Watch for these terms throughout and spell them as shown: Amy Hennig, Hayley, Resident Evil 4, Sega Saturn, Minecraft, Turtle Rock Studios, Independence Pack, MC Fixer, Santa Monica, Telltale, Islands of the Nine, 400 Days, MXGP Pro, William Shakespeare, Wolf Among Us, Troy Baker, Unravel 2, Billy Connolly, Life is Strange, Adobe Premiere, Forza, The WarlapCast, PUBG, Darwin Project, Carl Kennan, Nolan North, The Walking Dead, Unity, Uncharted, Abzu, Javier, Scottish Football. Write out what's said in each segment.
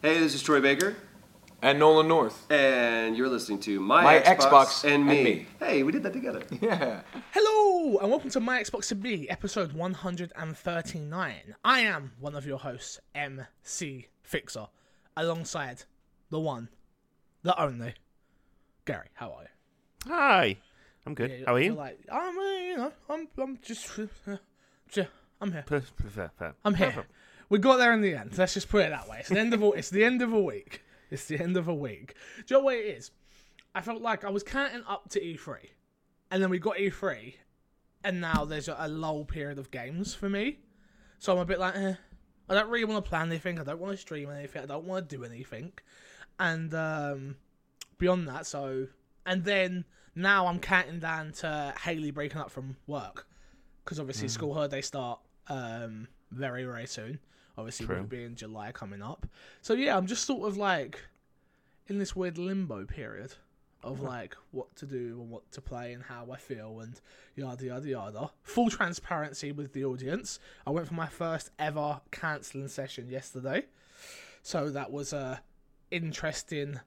Hey, this is Troy Baker. And Nolan North. And you're listening to My Xbox and Me. Hey, we did that together. Yeah. Hello, and welcome to My Xbox and Me, episode 139. I am one of your hosts, MC Fixer, alongside the one, the only, Gary. How are you? Hi. I'm good. Yeah, how are you? Like, I'm here. I'm here. We got there in the end. Let's just put it that way. It's the end of a week. It's the end of a week. Do you know what it is? I felt like I was counting up to E3, and then we got E3, and now there's a lull period of games for me. So I'm a bit like, I don't really want to plan anything. I don't want to stream anything. I don't want to do anything. And beyond that, and then now I'm counting down to Hayley breaking up from work, because obviously school holidays start very, very soon. Obviously, we'll be in July coming up. So, yeah, I'm just sort of, like, in this weird limbo period of, like, what to do and what to play and how I feel and yada, yada, yada. Full transparency with the audience. I went for my first ever cancelling session yesterday. So that was a interesting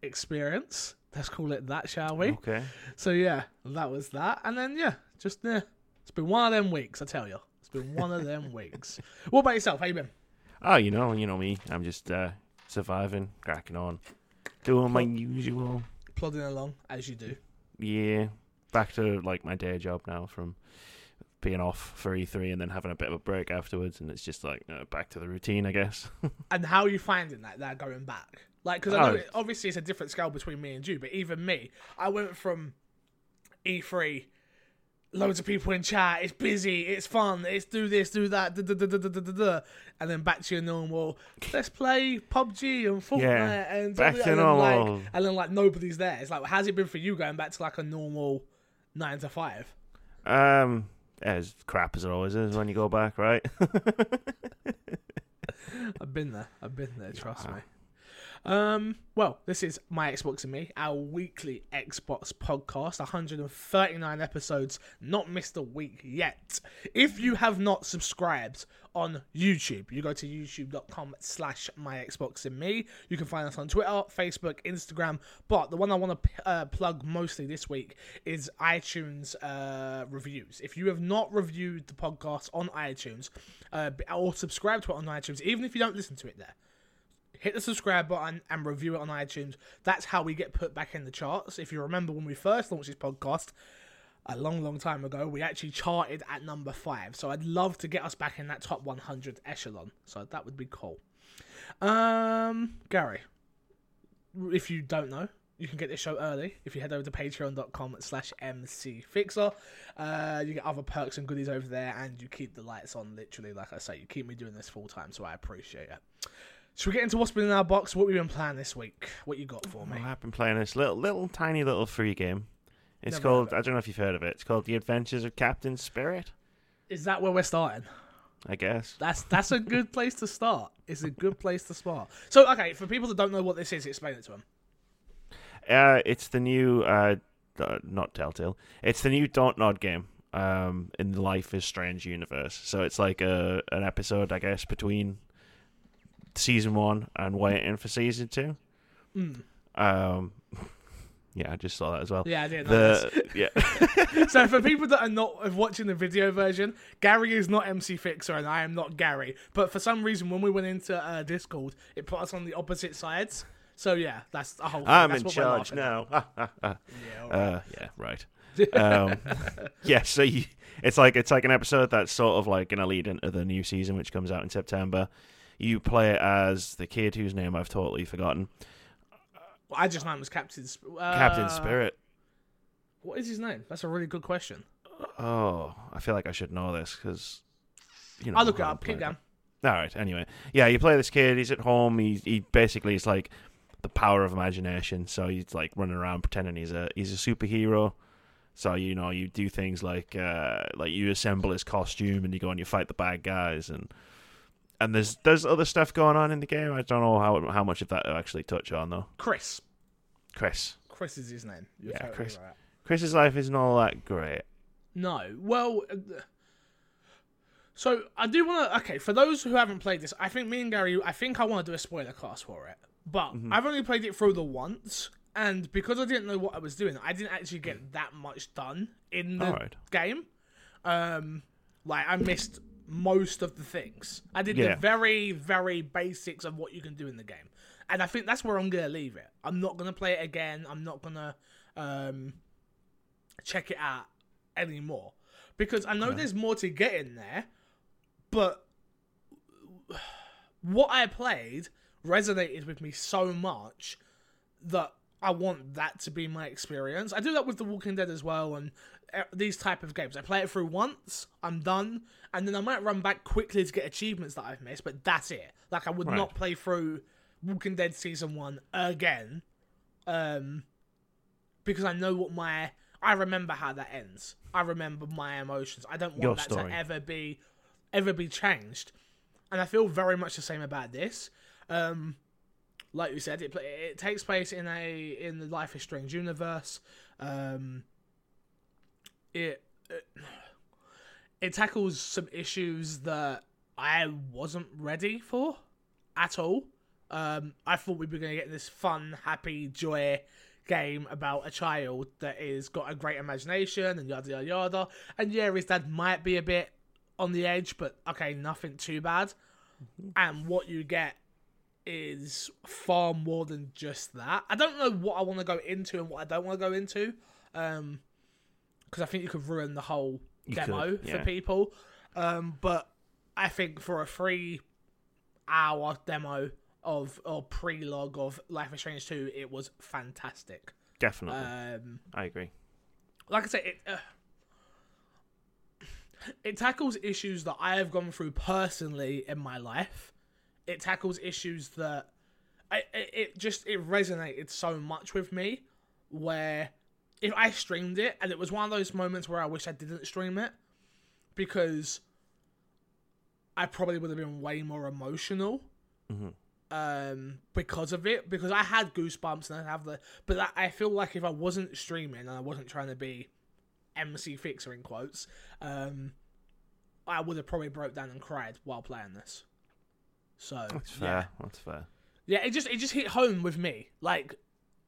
experience. Let's call it that, shall we? Okay. So, yeah, that was that. And then, yeah, just, it's been one of them weeks, I tell you. Been one of them weeks. What about yourself? How you been? Oh, you know me. I'm just surviving, cracking on, doing my usual, plodding along as you do. Yeah, back to like my day job now from being off for E3 and then having a bit of a break afterwards, and it's just like back to the routine, I guess. And how are you finding that going back? Like, because I know obviously it's a different scale between me and you, but even me, I went from E3. Loads of people in chat, it's busy, it's fun, it's do this, do that, and then back to your normal, let's play PUBG and Fortnite, and back to normal. Like, and then, like, nobody's there. It's like, how's it been for you going back to, like, a normal 9 to 5? As crap as it always is when you go back, right? I've been there, trust me. Well, this is My Xbox and Me, our weekly Xbox podcast, 139 episodes, not missed a week yet. If you have not subscribed on YouTube, you go to youtube.com/myxboxandme. You can find us on Twitter, Facebook, Instagram, but the one I want to plug mostly this week is iTunes reviews. If you have not reviewed the podcast on iTunes or subscribed to it on iTunes, even if you don't listen to it there, hit the subscribe button and review it on iTunes. That's how we get put back in the charts. If you remember when we first launched this podcast, a long, long time ago, we actually charted at number 5. So I'd love to get us back in that top 100 echelon. So that would be cool. Gary, if you don't know, you can get this show early if you head over to patreon.com/mcfixer. You get other perks and goodies over there, and you keep the lights on, literally, like I say. You keep me doing this full time, so I appreciate it. Should we get into what's been in our box? What have we been playing this week? What you got for me? I've been playing this little tiny free game. It's called, I don't know if you've heard of it, it's called The Adventures of Captain Spirit. Is that where we're starting? I guess. That's a good place to start. It's a good place to start. So, okay, for people that don't know what this is, explain it to them. It's the new, not Telltale, it's the new Dontnod game in the Life is Strange universe. So it's like an episode, I guess, between season 1 and waiting for season 2. Yeah, I just saw that as well. Yeah, I did. Yeah. So for people that are not watching the video version, Gary is not MC Fixer and I am not Gary. But for some reason, when we went into Discord, it put us on the opposite sides. So yeah, that's the whole thing. I'm in charge now. Yeah, right. Yeah, so it's like an episode that's sort of like going to lead into the new season, which comes out in September. You play it as the kid whose name I've totally forgotten. I just know him as Captain Spirit. What is his name? That's a really good question. Oh, I feel like I should know this because I'll look it up. Keep going. All right. Anyway, yeah, you play this kid. He's at home. He basically is like the power of imagination. So he's like running around pretending he's a superhero. So you do things like you assemble his costume and you go and you fight the bad guys and. And there's other stuff going on in the game. I don't know how much of that to actually touch on though. Chris. Chris is his name. You're totally Chris. Right. Chris's life isn't all that great. No. Well, So I do want to... Okay, for those who haven't played this, I think me and Gary, I think I want to do a spoiler cast for it. But I've only played it through the once, and because I didn't know what I was doing, I didn't actually get that much done in the game. Like, I missed most of the things. I did the very, very basics of what you can do in the game. And I think that's where I'm going to leave it. I'm not going to play it again. I'm not going to check it out anymore. Because I know there's more to get in there, but what I played resonated with me so much that I want that to be my experience. I do that with The Walking Dead as well and these type of games. I play it through once, I'm done, and then I might run back quickly to get achievements that I've missed, but that's it. Like, I would not play through Walking Dead Season 1 again because I know what my... I remember how that ends. I remember my emotions. I don't want your that story to ever be changed. And I feel very much the same about this. Like you said, it takes place in the Life is Strange universe. It tackles some issues that I wasn't ready for at all. I thought we were going to get this fun, happy, joy game about a child that is got a great imagination and yada yada yada, and his dad might be a bit on the edge, but okay, nothing too bad. And what you get is far more than just that. I don't know what I want to go into and what I don't want to go into, because I think you could ruin the whole demo for people. But I think for a 3-hour demo or prelog of Life is Strange 2, it was fantastic. Definitely. I agree. Like I said, it tackles issues that I have gone through personally in my life. It tackles issues that... It resonated so much with me, where if I streamed it, and it was one of those moments where I wish I didn't stream it, because I probably would have been way more emotional. Mm-hmm. Because of it, because I had goosebumps and but I feel like if I wasn't streaming and I wasn't trying to be MC Fixer in quotes, I would have probably broke down and cried while playing this. So That's fair. Yeah, it just hit home with me, like,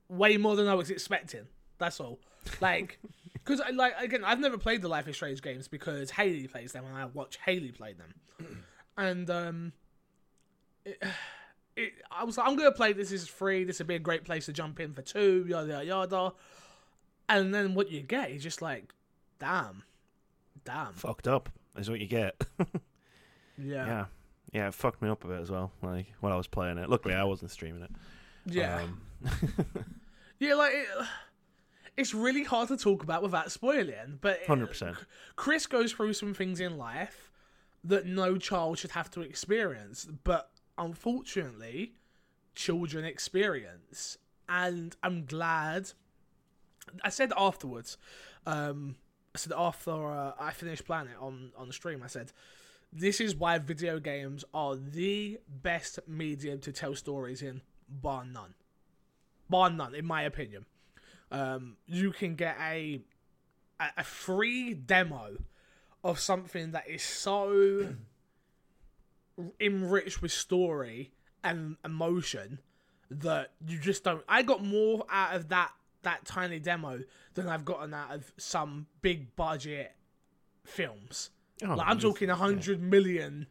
way more than I was expecting. That's all. Like, because again, I've never played the Life is Strange games because Hayley plays them and I watch Hayley play them, and I was like, I'm going to play this as 3. This would be a great place to jump in for 2, yada, yada, yada. And then what you get is just like, damn. Fucked up is what you get. Yeah. Yeah, it fucked me up a bit as well, like, when I was playing it. Luckily, I wasn't streaming it. Yeah. Yeah, like, it's really hard to talk about without spoiling, but... 100%. Chris goes through some things in life that no child should have to experience, but... unfortunately, children experience, and I'm glad. I said after I finished playing it on the stream, I said, this is why video games are the best medium to tell stories in, bar none, in my opinion. You can get a free demo of something that is so enriched with story and emotion that you just don't... I got more out of that tiny demo than I've gotten out of some big budget films. I'm talking $100 million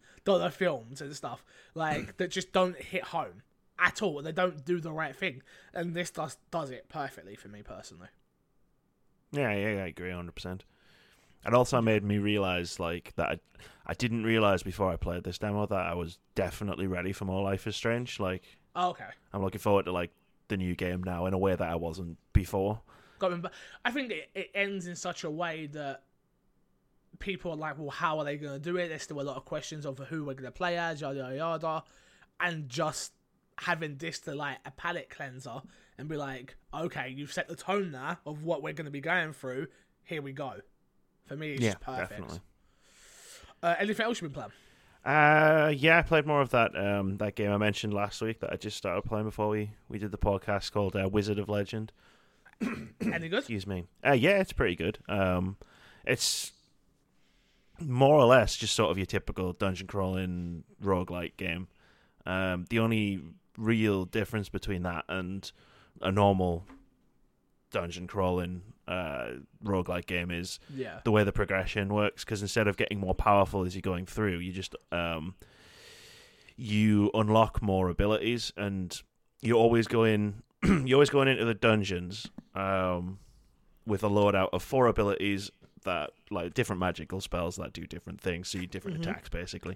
films and stuff, like, that just don't hit home at all. They don't do the right thing, and this does it perfectly for me personally. Yeah, I agree 100%. It also made me realise, like, that I didn't realise before I played this demo that I was definitely ready for more Life is Strange. Like, I'm looking forward to, like, the new game now in a way that I wasn't before. I think it ends in such a way that people are like, well, how are they going to do it? There's still a lot of questions over who we're going to play as, yada, yada, yada. And just having this to, like, a palate cleanser and be like, okay, you've set the tone now of what we're going to be going through. Here we go. For me, it's just perfect. Definitely. Anything else you've been playing? I played more of that game I mentioned last week that I just started playing before we did the podcast, called Wizard of Legend. Any good? Excuse me. Yeah, it's pretty good. It's more or less just sort of your typical dungeon crawling roguelike game. The only real difference between that and a normal dungeon crawling roguelike game is the way the progression works, because instead of getting more powerful as you're going through, you just you unlock more abilities, and you always go in you're always going into the dungeons with a loadout of 4 abilities that, like, different magical spells that do different things, so you different attacks basically.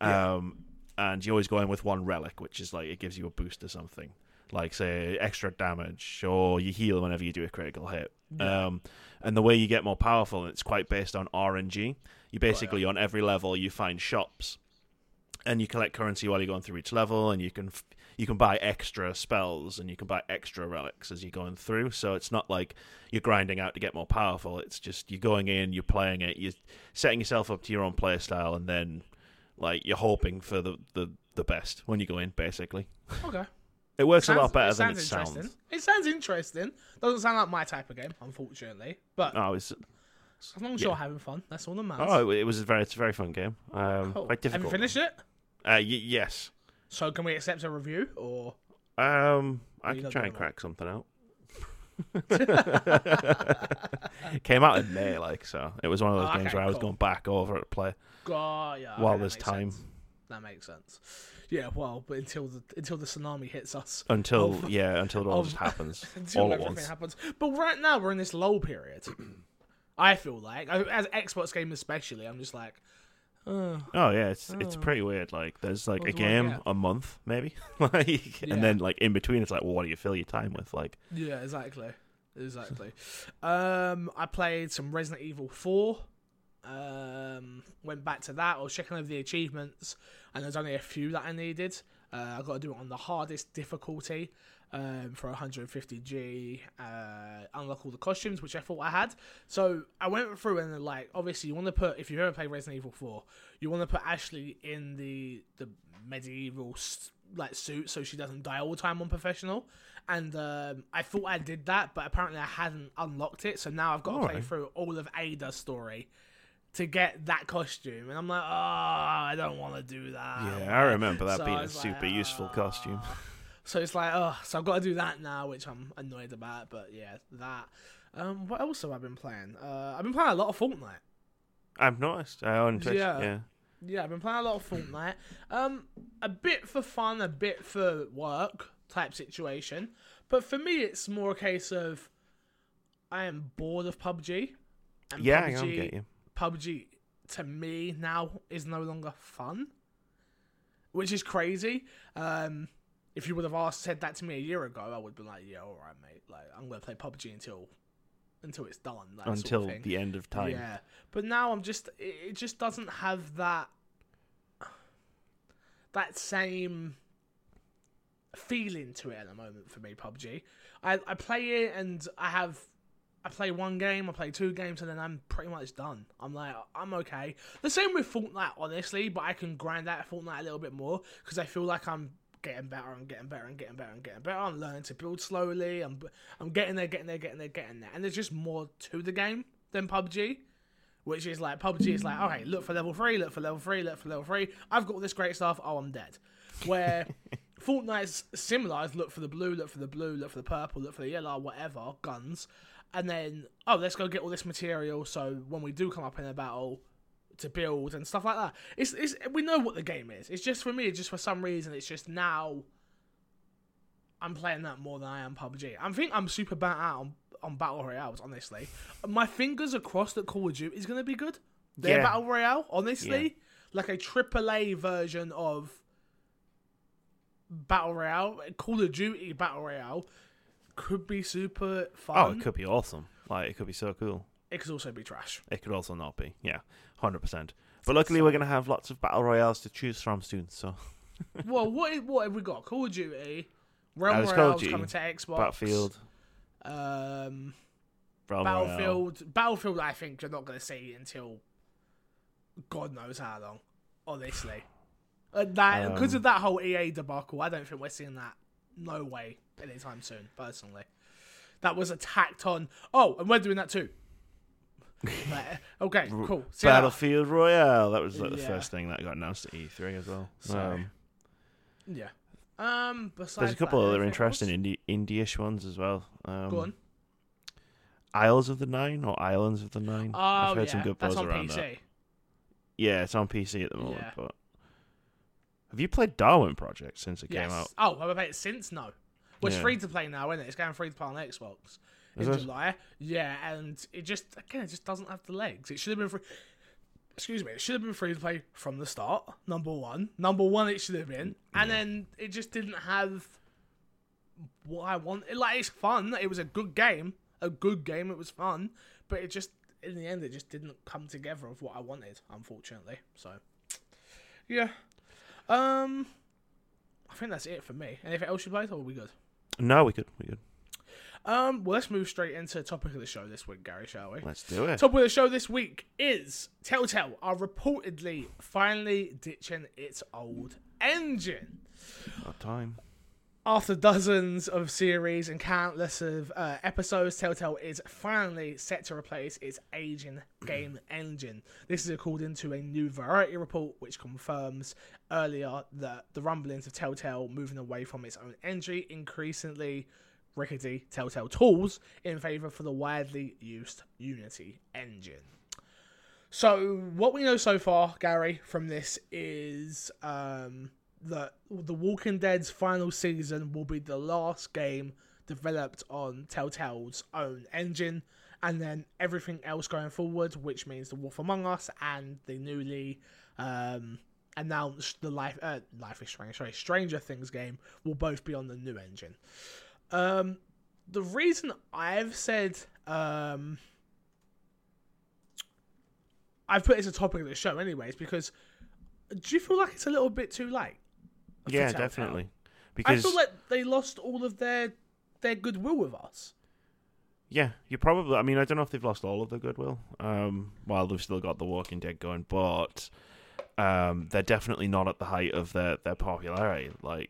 And you always go in with 1 relic, which is like it gives you a boost to something, like say extra damage, or you heal whenever you do a critical hit. And the way you get more powerful, it's quite based on RNG. You basically on every level you find shops, and you collect currency while you're going through each level, and you can buy extra spells, and you can buy extra relics as you're going through. So it's not like you're grinding out to get more powerful. It's just you're going in, you're playing it, you're setting yourself up to your own playstyle, and then like you're hoping for the best when you go in, basically. Okay. It works a lot better than it sounds. It sounds interesting. Doesn't sound like my type of game, unfortunately. But as long as you're having fun, that's all that matters. Oh, it's a very fun game. Cool. Quite difficult. Have you finished it? Yes. So can we accept a review, or? I can try and crack something out. Came out in May, so it was one of those games where I was going back over it to play. While there's time. That makes sense. Yeah, well, but until the tsunami hits us. Until it all just happens. Until everything happens. But right now, we're in this lull period. I feel like, as Xbox game especially, I'm just like... it's pretty weird. Like, there's like a game a month, maybe. And then like in between, it's like, well, what do you fill your time with? Like, yeah, exactly. I played some Resident Evil 4. Went back to that. I was checking over the achievements, and there's only a few that I needed. I got to do it on the hardest difficulty for 150G. Unlock all the costumes, which I thought I had. So I went through, and like, obviously, you want to put, if you've ever played Resident Evil 4, you want to put Ashley in the medieval suit so she doesn't die all the time on professional. And I thought I did that, but apparently I hadn't unlocked it. So now I've got to play through all of Ada's story to get that costume, and I'm like, I don't want to do that. Yeah, I remember that being a super useful costume. So it's like, so I've got to do that now, which I'm annoyed about, but yeah, that. What else have I been playing? I've been playing a lot of Fortnite. I've noticed. On Twitch, yeah. Yeah, I've been playing a lot of Fortnite. A bit for fun, a bit for work type situation, but for me, it's more a case of I am bored of PUBG. And PUBG, I get you. PUBG, to me, now is no longer fun, which is crazy. If you would have said that to me a year ago, I would have been like, yeah, all right, mate. Like, I'm going to play PUBG until it's done. Like, until sort of the end of time. Yeah. But now I'm just... It just doesn't have that same feeling to it at the moment for me, PUBG. I play it, and I play one game, I play 2 games, and then I'm pretty much done. I'm like, I'm okay. The same with Fortnite, honestly, but I can grind out Fortnite a little bit more because I feel like I'm getting better and getting better and getting better and getting better. I'm learning to build slowly. I'm getting there. And there's just more to the game than PUBG, which is like, PUBG is like, okay, look for level 3, look for level 3, look for level 3. I've got all this great stuff. Oh, I'm dead. Where... Fortnite's similar. Is look for the blue, look for the blue, look for the purple, look for the yellow, whatever, guns. And then, let's go get all this material so when we do come up in a battle to build and stuff like that. It's we know what the game is. It's just for me, just for some reason, it's just now I'm playing that more than I am PUBG. I think I'm super burnt out on Battle Royales, honestly. My fingers are crossed that Call of Duty is going to be good. Their Battle Royale, honestly. Yeah. Like a AAA version of Battle Royale, Call of Duty Battle Royale could be super fun. Oh, it could be awesome. Like, it could be so cool. It could also be trash. It could also not be. Yeah, 100%. But luckily, we're going to have lots of Battle Royales to choose from soon, so... Well, what have we got? Call of Duty, Realm Royale's coming to Xbox. Battlefield. Battlefield. Battlefield, I think, you're not going to see until God knows how long, honestly. Because of that whole EA debacle, I don't think we're seeing that. No way, anytime soon. Personally, that was attacked on. Oh, and we're doing that too. Like, okay, cool. See Battlefield Royale. That was like the first thing that got announced at E3 as well. So, yeah. There's a couple other interesting indie-ish ones as well. Go on. Isles of the Nine or Islands of the Nine. Oh, I've heard some good buzz around PC. That. Yeah, it's on PC at the moment. Yeah. But have you played Darwin Project since it came out? Oh, have I played it since? No. Well, it's free to play now, isn't it? It's going free to play on Xbox in July. Yeah, and it just, again, it just doesn't have the legs. It should have been free. Excuse me. It should have been free to play from the start. Number one, it should have been. And then it just didn't have what I wanted. Like, it's fun. It was a good game. It was fun, but it just, in the end, it just didn't come together of what I wanted, unfortunately. So, yeah. I think that's it for me. Anything else you played, or are we good? No, we're good. Well, let's move straight into the topic of the show this week, Gary, shall we? Let's do it. Topic of the show this week is Telltale are reportedly finally ditching its old engine. About time. After dozens of series and countless of episodes, Telltale is finally set to replace its aging game engine. This is according to a new Variety report, which confirms earlier that the rumblings of Telltale moving away from its own engine, increasingly rickety Telltale tools in favour for the widely used Unity engine. So, what we know so far, Gary, from this is... that The Walking Dead's final season will be the last game developed on Telltale's own engine, and then everything else going forward, which means The Wolf Among Us and the newly announced the Stranger Things game will both be on the new engine. The reason I've said I've put it as a topic of the show anyway is because do you feel like it's a little bit too late? Yeah, definitely. Because I feel like they lost all of their goodwill with us. Yeah, you probably... I mean, I don't know if they've lost all of their goodwill while they've still got The Walking Dead going, but they're definitely not at the height of their popularity. Like,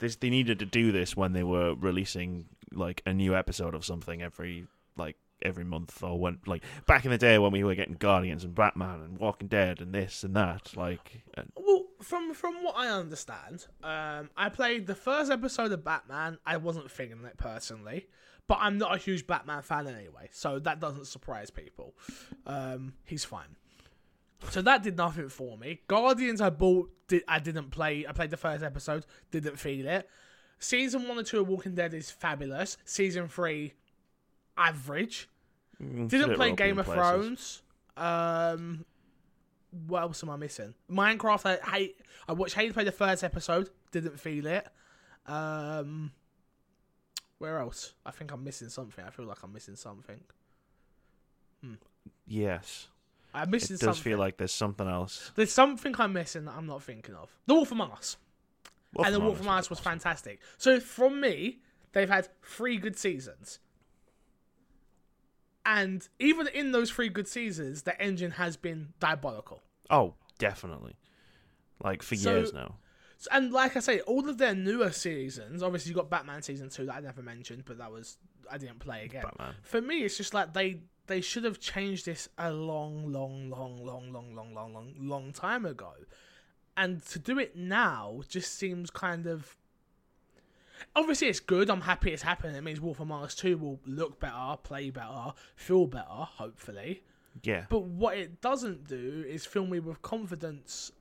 they needed to do this when they were releasing, like, a new episode of something every month, or when, like, back in the day when we were getting Guardians and Batman and Walking Dead and this and that, like. Well, from what I understand, I played the first episode of Batman. I wasn't feeling it personally, but I'm not a huge Batman fan anyway, so that doesn't surprise people. He's fine. So that did nothing for me. Guardians I didn't play. I played the first episode, didn't feel it. Season 1 and 2 of Walking Dead is fabulous. Season 3. Average. Didn't play Game of Thrones. What else am I missing? Minecraft. I watched Hayley play the first episode. Didn't feel it. Where else? I think I'm missing something. Yes. I'm missing something. It does feel like there's something else. There's something I'm missing that I'm not thinking of. The Wolf Among Us. And The Wolf Among Us was fantastic. So from me, they've had 3 good seasons. And even in those 3 good seasons, the engine has been diabolical. Oh, definitely. Like, for years now. And like I say, all of their newer seasons, obviously you've got Batman Season 2 that I never mentioned, but I didn't play again. Batman. For me, it's just like they should have changed this a long time ago. And to do it now just seems kind of... Obviously, it's good. I'm happy it's happening. It means Wolf Among Us 2 will look better, play better, feel better, hopefully. Yeah. But what it doesn't do is fill me with confidence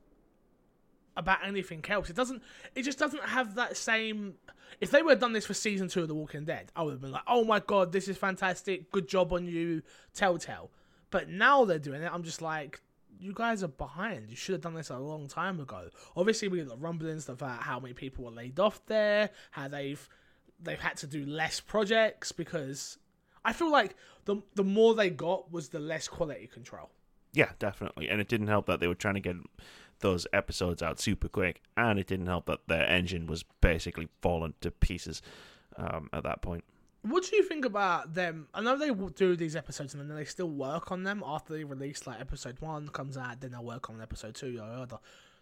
about anything else. It just doesn't have that same... If they would have done this for Season 2 of The Walking Dead, I would have been like, oh my God, this is fantastic. Good job on you, Telltale. But now they're doing it, I'm just like... You guys are behind. You should have done this a long time ago. Obviously, we got the rumblings about how many people were laid off there, how they've had to do less projects, because I feel like the more they got was the less quality control. Yeah, definitely. And it didn't help that they were trying to get those episodes out super quick, and it didn't help that their engine was basically falling to pieces at that point. What do you think about them? I know they do these episodes and then they still work on them after they release, like, episode 1 comes out, then they'll work on episode 2 or other.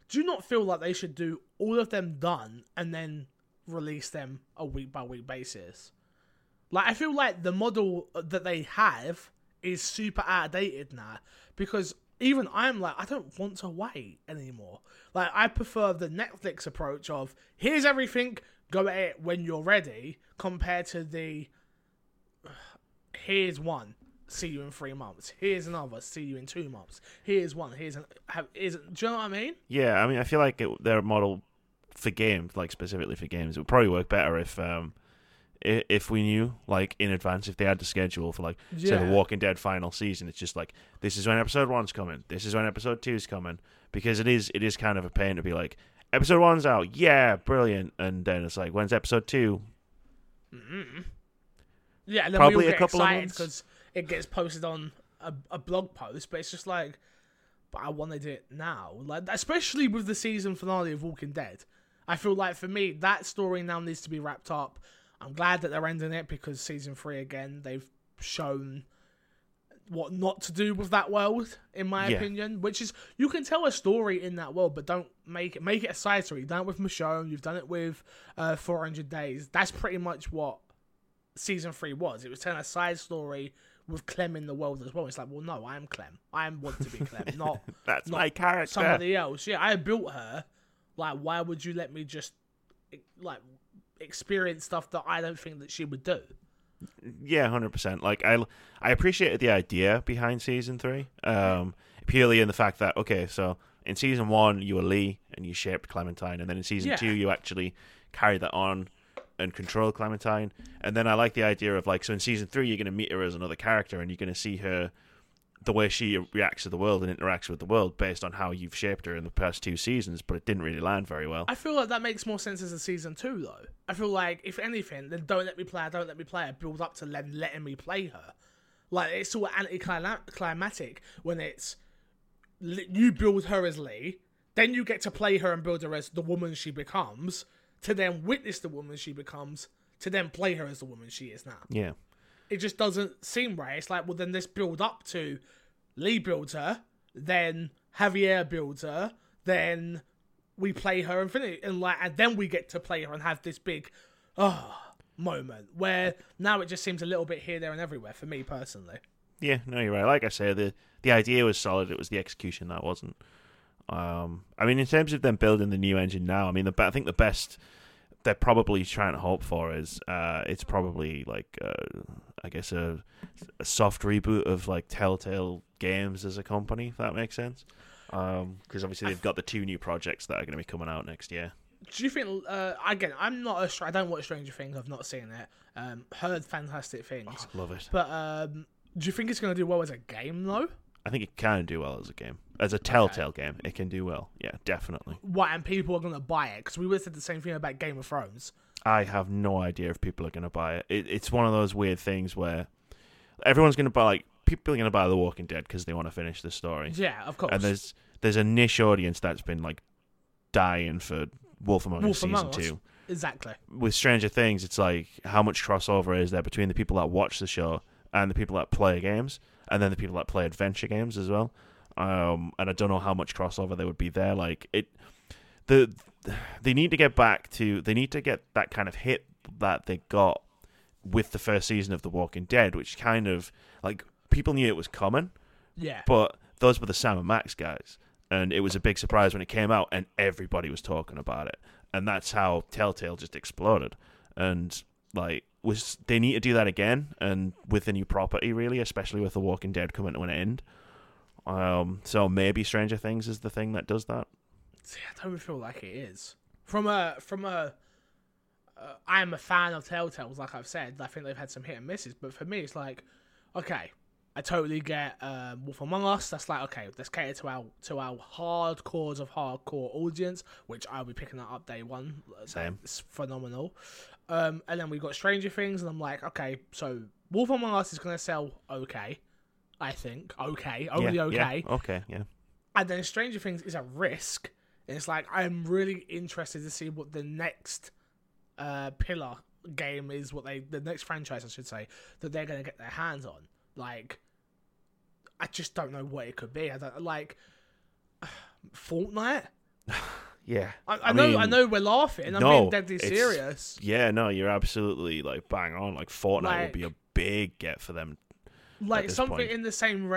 Do you not feel like they should do all of them done and then release them a week by week basis? Like, I feel like the model that they have is super outdated now, because even I'm like, I don't want to wait anymore. Like, I prefer the Netflix approach of, here's everything, go at it when you're ready, compared to the, here's one, see you in 3 months. Here's another, see you in 2 months. Here's one, do you know what I mean? Yeah, I mean, I feel like their model for games, like specifically for games, it would probably work better if we knew, like, in advance, if they had the schedule for, like, say, The Walking Dead final season. It's just like, this is when episode 1's coming, this is when episode 2's coming, because it is kind of a pain to be like, episode 1's out, yeah, brilliant, and then it's like, when's episode 2? Mm-hmm. Yeah, and then probably we all get a couple excited because it gets posted on a blog post, but it's just like, but I want to do it now, like, especially with the season finale of Walking Dead. I feel like for me, that story now needs to be wrapped up. I'm glad that they're ending it, because season 3, again, they've shown what not to do with that world, in my opinion, which is, you can tell a story in that world, but don't make it a side story. You've done it with Michonne, you've done it with 400 Days. That's pretty much what season 3 was. It was telling a side story with Clem in the world as well. It's like, well, no, I'm Clem. I want to be Clem, not that's not my character. Somebody else. Yeah, I built her. Like, why would you let me just, like, experience stuff that I don't think that she would do? Yeah, 100%. Like, I appreciated the idea behind season 3, purely in the fact that, okay, so in season 1 you were Lee and you shaped Clementine, and then in season 2 you actually carried that on and control Clementine. And then I like the idea of, like, so in season 3 you're going to meet her as another character, and you're going to see her, the way she reacts to the world and interacts with the world, based on how you've shaped her in the past 2 seasons, but it didn't really land very well. I feel like that makes more sense as a season 2, though. I feel like, if anything, then don't let me play her, build up to letting me play her. Like, it's sort of anticlimactic when it's, you build her as Lee, then you get to play her and build her as the woman she becomes, to then witness the woman she becomes, to then play her as the woman she is now. Yeah. It just doesn't seem right. It's like, well, then this build up to Lee builds her, then Javier builds her, then we play her and finish, and then we get to play her and have this big moment, where now it just seems a little bit here, there, and everywhere for me personally. Yeah, no, you're right. Like I say, the idea was solid. It was the execution that wasn't. I mean, in terms of them building the new engine now, I mean, I think the best they're probably trying to hope for is it's probably like I guess a soft reboot of, like, Telltale Games as a company, if that makes sense, because obviously they've got the 2 new projects that are going to be coming out next year. Do you think again, I don't watch Stranger Things, I've not seen it, heard fantastic things. Oh, love it. But do you think it's going to do well as a game, though? I think it can do well as a game. As a Telltale game, it can do well. Yeah, definitely. What, and people are going to buy it? Because we would have said the same thing about Game of Thrones. I have no idea if people are going to buy it. It's one of those weird things where everyone's going to buy, like, people are going to buy The Walking Dead because they want to finish the story. Yeah, of course. And there's a niche audience that's been, like, dying for Wolf Among Us Season 2. Exactly. With Stranger Things, it's like, how much crossover is there between the people that watch the show and the people that play games? And then the people that play adventure games as well, and I don't know how much crossover there would be there. Like, they need to get that kind of hit that they got with the first season of The Walking Dead, which kind of, like, people knew it was coming. Yeah. But those were the Sam and Max guys, and it was a big surprise when it came out, and everybody was talking about it, and that's how Telltale just exploded, and like. They need to do that again, and with a new property, really, especially with The Walking Dead coming to an end. So maybe Stranger Things is the thing that does that. See, I don't feel like it is. I am a fan of Telltales, like I've said. I think they've had some hit and misses, but for me, it's like, okay, I totally get Wolf Among Us. That's like, okay, let's cater to our hardcore audience, which I'll be picking that up day one. Same. It's phenomenal. And then we got Stranger Things, and I'm like, okay, so Wolf Among Us is going to sell okay, I think. Okay, only yeah, okay. Yeah, okay, yeah. And then Stranger Things is a risk, and it's like, I'm really interested to see what the next pillar game is, the next franchise, I should say, that they're going to get their hands on. Like, I just don't know what it could be. I don't, like, Fortnite? Yeah, I know we're laughing. I'm being deadly serious. Yeah, no, you're absolutely, like, bang on. Like, Fortnite would be a big get for them. Like something point. In the same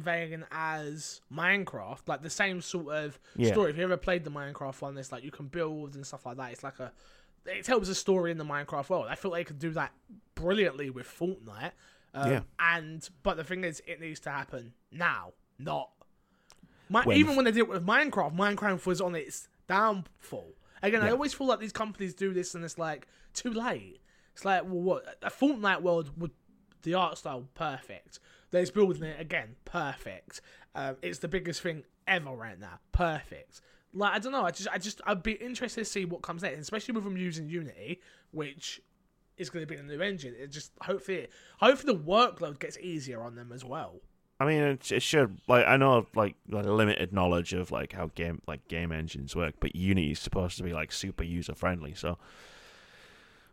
vein as Minecraft, like the same sort of story. If you ever played the Minecraft one, it's like you can build and stuff like that. It's like it tells a story in the Minecraft world. I feel they could do that brilliantly with Fortnite. But the thing is, it needs to happen now, not even when they did it with Minecraft. Minecraft was on its downfall. Again, I always feel like these companies do this, and it's like too late. It's like, well, what a Fortnite world would. The art style, perfect. There's building it again, perfect. It's the biggest thing ever right now, perfect. Like, I don't know. I'd be interested to see what comes next, especially with them using Unity, which is going to be the new engine. It just hopefully the workload gets easier on them as well. I mean, it should. Like, I know, like limited knowledge of like how game engines work, but Unity is supposed to be like super user friendly. So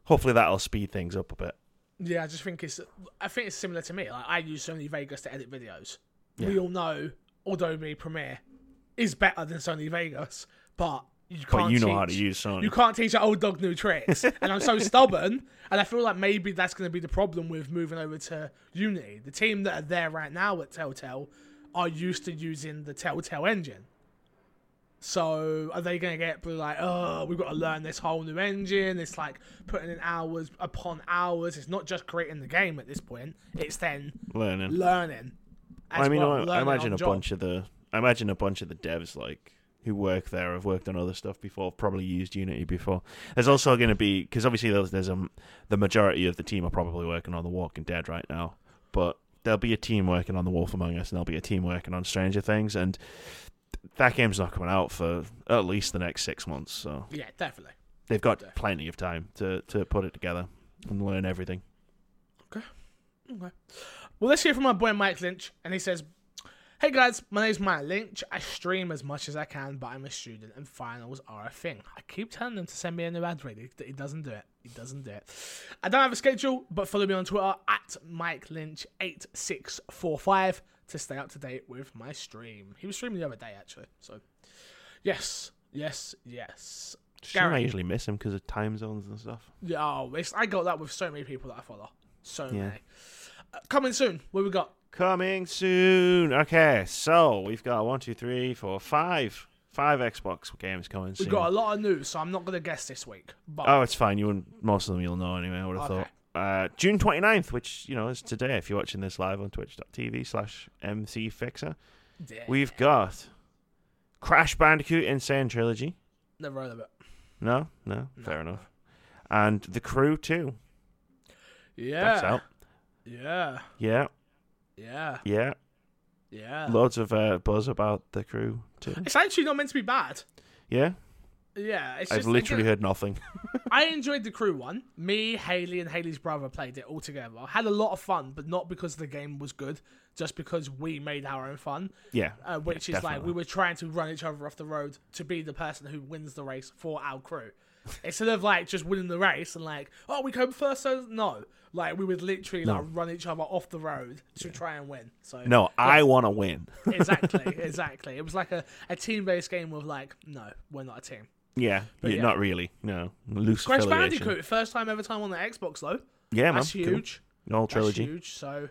hopefully that'll speed things up a bit. Yeah, I think it's similar to me. Like, I use Sony Vegas to edit videos. Yeah. We all know Adobe Premiere is better than Sony Vegas, but you know how to use Sony. You can't teach an old dog new tricks. And I'm so stubborn, and I feel like maybe that's going to be the problem with moving over to Unity. The team that are there right now at Telltale are used to using the Telltale engine. So are they going to get like, oh, we've got to learn this whole new engine? It's like putting in hours upon hours. It's not just creating the game at this point. It's then learning. I imagine a bunch of the devs like who work there have worked on other stuff before, probably used Unity before. There's also going to be, because obviously there's the majority of the team are probably working on The Walking Dead right now, but there'll be a team working on The Wolf Among Us, and there'll be a team working on Stranger Things, and that game's not coming out for at least the next 6 months, so yeah, definitely. They've got plenty of time to put it together and learn everything. Okay. Well, let's hear from my boy Mike Lynch, and he says, "Hey guys, my name's Mike Lynch. I stream as much as I can, but I'm a student, and finals are a thing. I keep telling him to send me a new ad read. He doesn't do it. I don't have a schedule, but follow me on Twitter at MikeLynch8645." To stay up to date with my stream. He was streaming the other day, actually. So, yes. Gary, I usually miss him because of time zones and stuff. Yeah, I got that with so many people that I follow. So many. Coming soon. What have we got? Coming soon. Okay, so we've got 1, 2, 3, 4, 5. 5 Xbox games coming soon. We've got a lot of news, so I'm not going to guess this week. But... oh, it's fine. Most of them you'll know anyway, I would have thought. June 29th, which, you know, is today if you're watching this live on twitch.tv/MCFixer. We've got Crash Bandicoot Insane Trilogy. Never heard of it. No? Fair enough. And The Crew 2. Yeah. That's out. Yeah. Loads of buzz about The Crew 2. It's actually not meant to be bad. Yeah? Yeah, it's I've literally heard nothing. I enjoyed The Crew one. Me, Hayley, and Hayley's brother played it all together. I had a lot of fun, but not because the game was good, just because we made our own fun. Yeah. Which is definitely. Like, we were trying to run each other off the road to be the person who wins the race for our crew. Instead of like just winning the race and like, oh, we come first, so no. Like, we would literally like run each other off the road to try and win. So no, I want to win. Exactly. It was like a team-based game with like, no, we're not a team. Yeah, but not really. No, loose Crash Bandicoot, first time ever time on the Xbox though. Yeah, man, that's huge. Cool. All trilogy. That's huge. So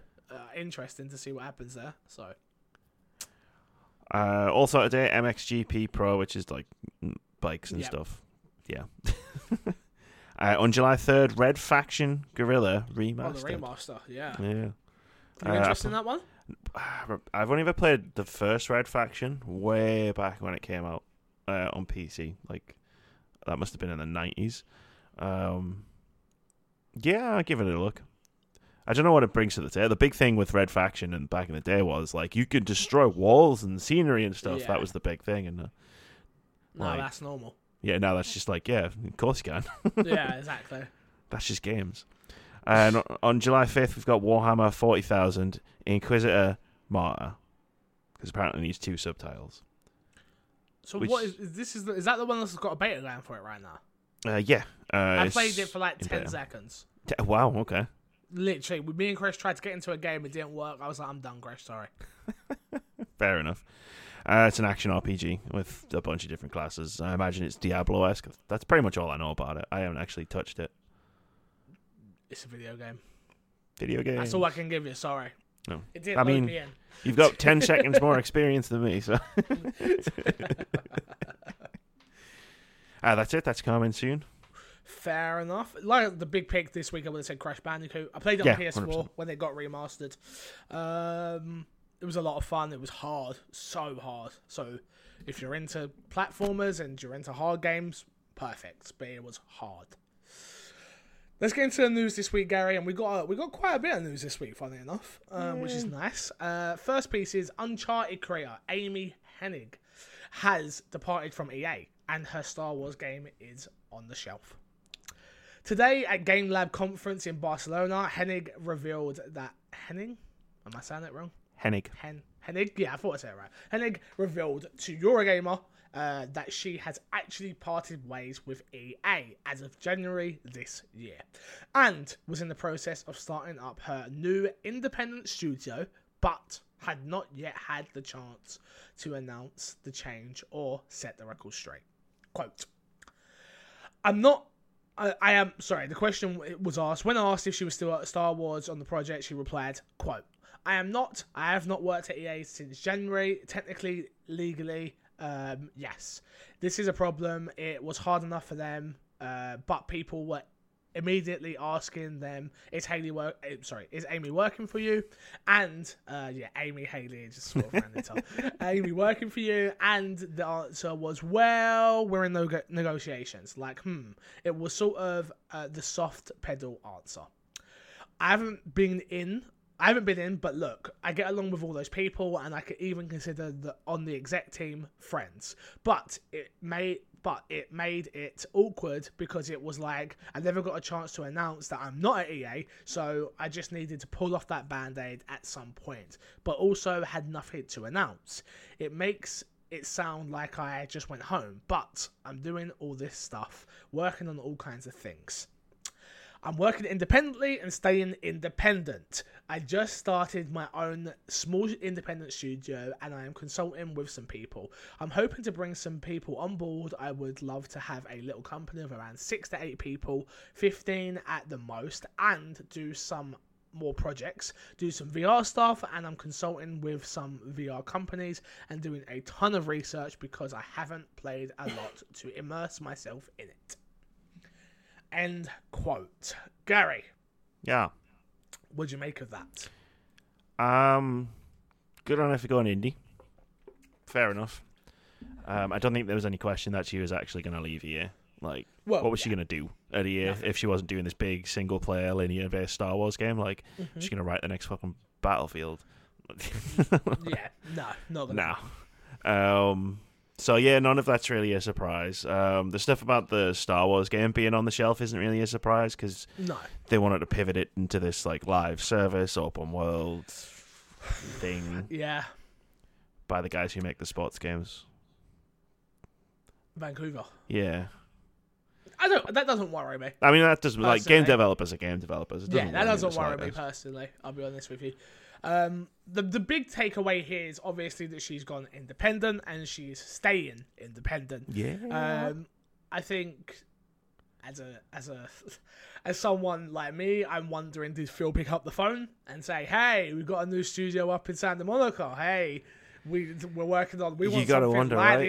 interesting to see what happens there. So also today, MXGP Pro, which is like bikes and stuff. Yeah. On July 3rd, Red Faction Guerrilla remastered. Oh, the remaster. Yeah. Are you interested in that one? I've only ever played the first Red Faction way back when it came out. On PC, like that must have been in the 90s. I'll give it a look. I don't know what it brings to the table. The big thing with Red Faction and back in the day was like you could destroy walls and scenery and stuff. Yeah. That was the big thing. And like, that's normal. Yeah, now that's just like of course you can. Yeah, exactly. That's just games. And on July 5th, we've got Warhammer 40,000 Inquisitor Martyr, because apparently it needs 2 subtitles. So what is this? Is that the one that's got a beta going for it right now? Yeah. I played it for like 10 seconds. Wow. Okay. Literally, me and Chris tried to get into a game. It didn't work. I was like, I'm done, Chris. Sorry. Fair enough. It's an action RPG with a bunch of different classes. I imagine it's Diablo-esque. That's pretty much all I know about it. I haven't actually touched it. It's a video game. That's all I can give you. Sorry. No. It did. I mean, me in. You've got 10 seconds more experience than me, so. That's it. That's coming soon. Fair enough. Like the big pick this week, I would have said Crash Bandicoot. I played it on PS4 100%. When it got remastered. It was a lot of fun. It was hard. So hard. So if you're into platformers and you're into hard games, perfect. But it was hard. Let's get into the news this week, Gary, and we got quite a bit of news this week, funny enough, which is nice. First piece is Uncharted creator Amy Hennig has departed from EA, and her Star Wars game is on the shelf. Today at Game Lab conference in Barcelona, Hennig revealed that Henning, am I saying that wrong? Hennig. Hennig, yeah, I thought I said it right. Hennig revealed to Eurogamer that she has actually parted ways with EA as of January this year, and was in the process of starting up her new independent studio, but had not yet had the chance to announce the change or set the record straight. Quote, the question was asked, when asked if she was still at Star Wars on the project, she replied, quote, I am not, I have not worked at EA since January, technically, legally, yes, this is a problem. It was hard enough for them, but people were immediately asking them, is Amy working for you? And Amy Hayley just sort of ran it up. Amy working for you? And the answer was, well, we're in negotiations. Like, it was sort of the soft pedal answer. I haven't been in, but look, I get along with all those people, and I could even consider on the exec team friends. But it made it awkward because it was like, I never got a chance to announce that I'm not at EA, so I just needed to pull off that Band-Aid at some point, but also had nothing to announce. It makes it sound like I just went home, but I'm doing all this stuff, working on all kinds of things. I'm working independently and staying independent. I just started my own small independent studio and I am consulting with some people. I'm hoping to bring some people on board. I would love to have a little company of around 6 to 8 people, 15 at the most, and do some more projects, do some VR stuff, and I'm consulting with some VR companies and doing a ton of research because I haven't played a lot to immerse myself in it. End quote. Gary. Yeah. What'd you make of that? Good on her for going indie. Fair enough. I don't think there was any question that she was actually going to leave EA. Like, what was she going to do at EA if she wasn't doing this big single-player linear-based Star Wars game? Like, she's going to write the next fucking Battlefield. Yeah, no, not going to. No. So, yeah, none of that's really a surprise. The stuff about the Star Wars game being on the shelf isn't really a surprise because they wanted to pivot it into this like live service, open world thing. Yeah. By the guys who make the sports games. Vancouver. Yeah. That doesn't worry me. I mean, that doesn't... Personally. Like, game developers are game developers. That doesn't worry me personally. I'll be honest with you. The big takeaway here is obviously that she's gone independent and she's staying independent. Yeah. I think as someone like me, I'm wondering, did Phil pick up the phone and say, "Hey, we've got a new studio up in Santa Monica. Hey, we're working on. We want something like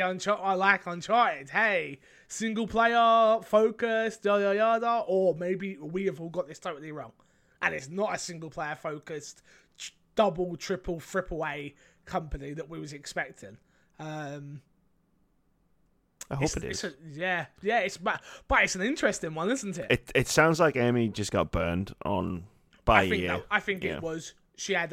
Uncharted. Hey, single player focused, yada yada. Or maybe we have all got this totally wrong, and it's not a single player focused." Double, triple, triple A company that we was expecting. I hope it is. But it's an interesting one, isn't it? It sounds like Amy just got burned on by EA. I think it was. She had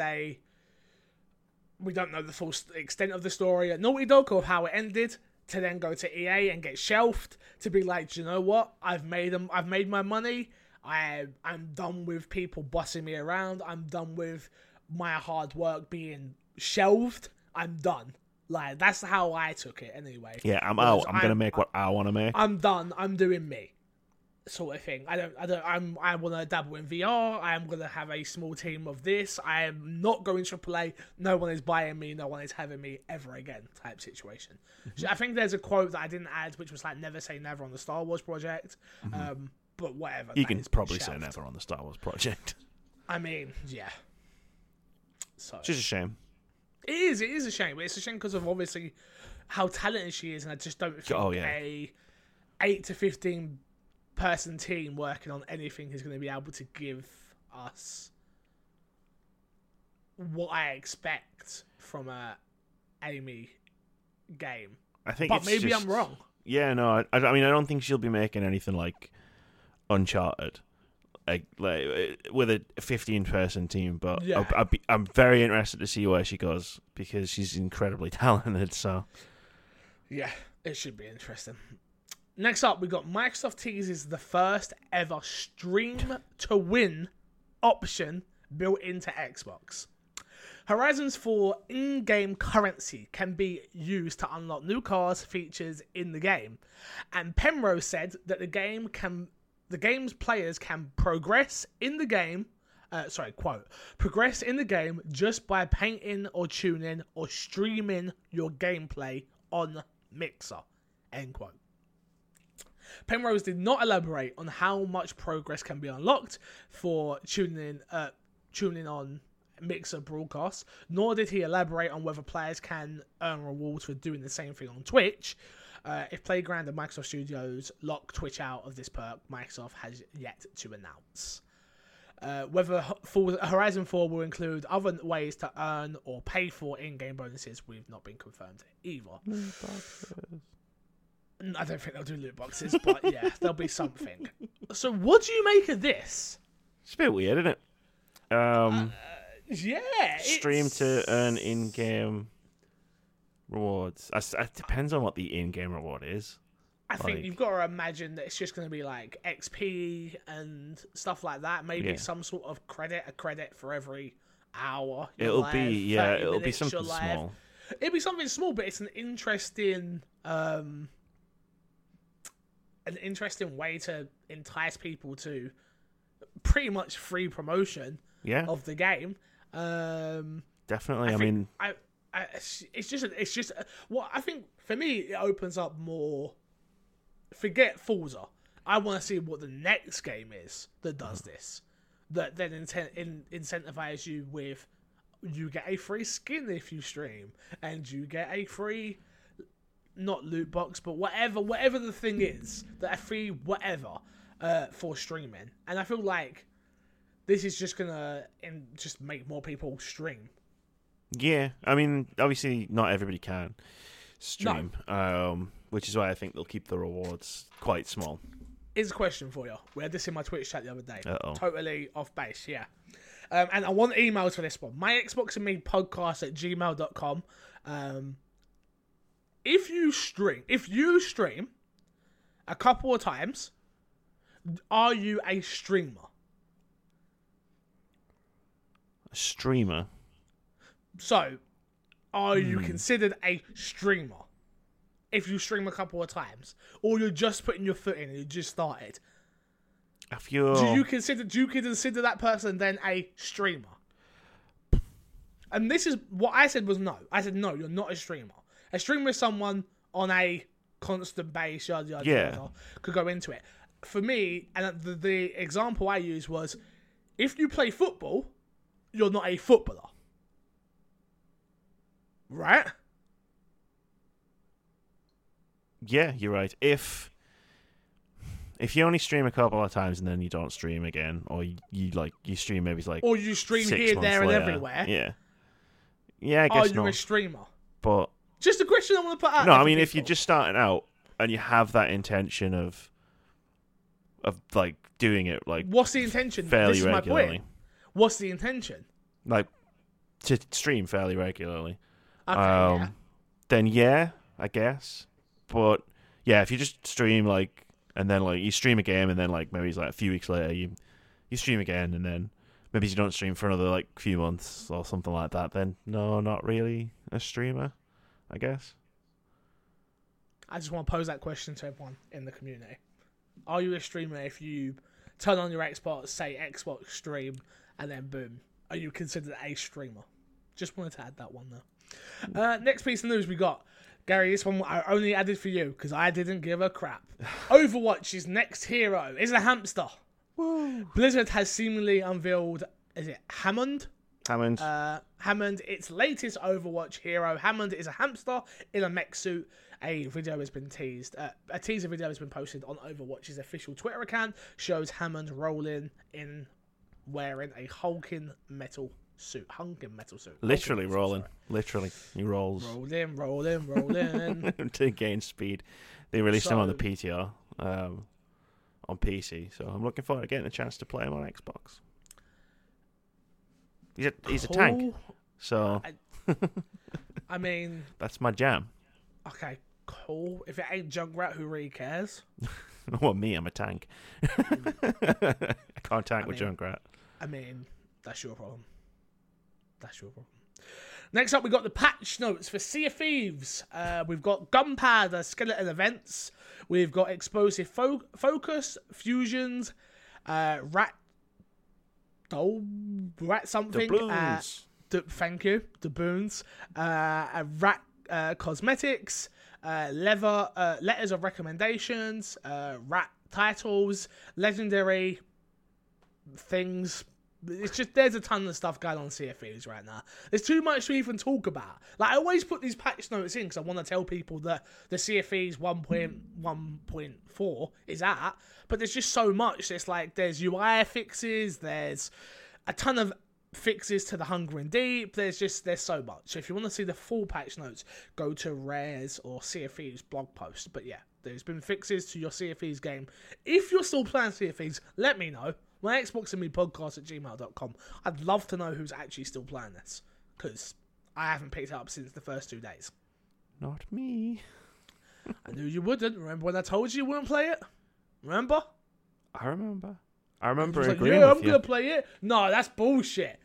we don't know the full extent of the story at Naughty Dog or how it ended, to then go to EA and get shelved, to be like, do you know what? I've made my money. I'm done with people bossing me around. I'm done with my hard work being shelved. I'm done. Like, that's how I took it anyway. Yeah, I'm out. I'm gonna make what I want to make. I'm done. I'm doing me, sort of thing. I want to dabble in VR. I'm gonna have a small team of this. I am not going AAA. No one is buying me. No one is having me ever again. Type situation. Mm-hmm. I think there's a quote that I didn't add, which was like, "Never say never" on the Star Wars project. Mm-hmm. But whatever. You can probably say never on the Star Wars project. I mean, yeah. So it's just a shame. It is a shame. It's a shame because of obviously how talented she is, and I just don't think a 8 to 15 person team working on anything is going to be able to give us what I expect from a Amy game. I think, but maybe just, I'm wrong. Yeah, no, I mean, I don't think she'll be making anything like Uncharted, like with a 15-person team. But yeah. I'm very interested to see where she goes because she's incredibly talented. So yeah, it should be interesting. Next up, we got Microsoft teases the first ever stream to win option built into Xbox. Horizons 4 in-game currency can be used to unlock new cars features in the game, and Penrose said that the game's players can progress in the game. Quote, progress in the game just by painting or tuning or streaming your gameplay on Mixer. End quote. Penrose did not elaborate on how much progress can be unlocked for tuning on Mixer broadcasts, nor did he elaborate on whether players can earn rewards for doing the same thing on Twitch. If Playground and Microsoft Studios lock Twitch out of this perk, Microsoft has yet to announce. Whether Horizon 4 will include other ways to earn or pay for in-game bonuses, we've not been confirmed either. I don't think they'll do loot boxes, but yeah, there'll be something. So what do you make of this? It's a bit weird, isn't it? Yeah, stream to earn in-game rewards. It depends on what the in-game reward is. I think you've got to imagine that it's just going to be like XP and stuff like that. Maybe some sort of credit for every hour. It'll be something small. It'll be something small, but it's an interesting way to entice people to pretty much free promotion of the game. Definitely. I think for me it opens up more. Forget Forza. I want to see what the next game is that does this. That then incentivizes you with. You get a free skin if you stream, and you get a free, not loot box, but whatever the thing is, that a free whatever for streaming. And I feel like this is just gonna just make more people stream. Yeah, I mean, obviously not everybody can stream, which is why I think they'll keep the rewards quite small. Here's a question for you. We had this in my Twitch chat the other day. Uh-oh. Totally off base, yeah. And I want emails for this one. My Xbox and Me podcast at gmail.com. If you stream a couple of times, are you a streamer? A streamer? So, are you considered a streamer? If you stream a couple of times, or you're just putting your foot in and you just started. Do you consider that person then a streamer? And this is what I said was no. I said no, you're not a streamer. A streamer is someone on a constant base, could go into it. For me, and the example I used was, if you play football, you're not a footballer. Right? Yeah, you're right. If you only stream a couple of times and then you don't stream again, or you stream maybe like, or you stream 6 months here, there, later, and everywhere. Yeah, I guess not. Are you a streamer? But just a question I want to put out. No, I mean, if you're just starting out and you have that intention of like doing it, like, what's the intention? Fairly regularly. My point. What's the intention? Like to stream fairly regularly. Okay. Then I guess. But yeah, if you just stream like. And then, like, you stream a game, and then, like, maybe it's, like, a few weeks later, you stream again, and then maybe you don't stream for another, like, few months or something like that, then, no, not really a streamer, I guess. I just want to pose that question to everyone in the community. Are you a streamer if you turn on your Xbox, say Xbox stream, and then boom? Are you considered a streamer? Just wanted to add that one, though. Next piece of news we got. Gary, this one I only added for you because I didn't give a crap. Overwatch's next hero is a hamster. Woo. Blizzard has seemingly unveiled, is it Hammond? Hammond. Hammond, its latest Overwatch hero. Hammond is a hamster in a mech suit. A video has been teased. A teaser video has been posted on Overwatch's official Twitter account. Shows Hammond rolling in wearing a hulking metal suit. Literally metal rolling. Suit, literally. He rolls. Rolling. To gain speed. They released him on the PTR on PC. So I'm looking forward to getting a chance to play him on Xbox. He's a tank. So. I mean. That's my jam. Okay, cool. If it ain't Junkrat, who really cares? Well, me, I'm a tank. I can't tank with Junkrat. I mean, that's your problem. Next up, we got the patch notes for Sea of Thieves. We've got Gunpowder, Skeleton Events. We've got Explosive Focus, Fusions, Rat something. Doubloons. Thank you. Doubloons. Rat cosmetics, leather, letters of recommendations, rat titles, legendary things. It's just there's a ton of stuff going on Sea of Thieves right now. There's too much to even talk about. Like I always put these patch notes in because I want to tell people that the Sea of Thieves 1.1.4 is out, but there's just so much. It's like there's UI fixes, there's a ton of fixes to the Hunger and Deep. There's so much. So if you want to see the full patch notes, go to Rare's or Sea of Thieves blog post. But yeah, there's been fixes to your Sea of Thieves game. If you're still playing Sea of Thieves, let me know. My Xbox and Me podcast at gmail.com. I'd love to know who's actually still playing this, because I haven't picked it up since the first 2 days. Not me. I knew you wouldn't. Remember when I told you wouldn't play it? Remember? I remember agreeing with you. I'm going to play it. No, that's bullshit.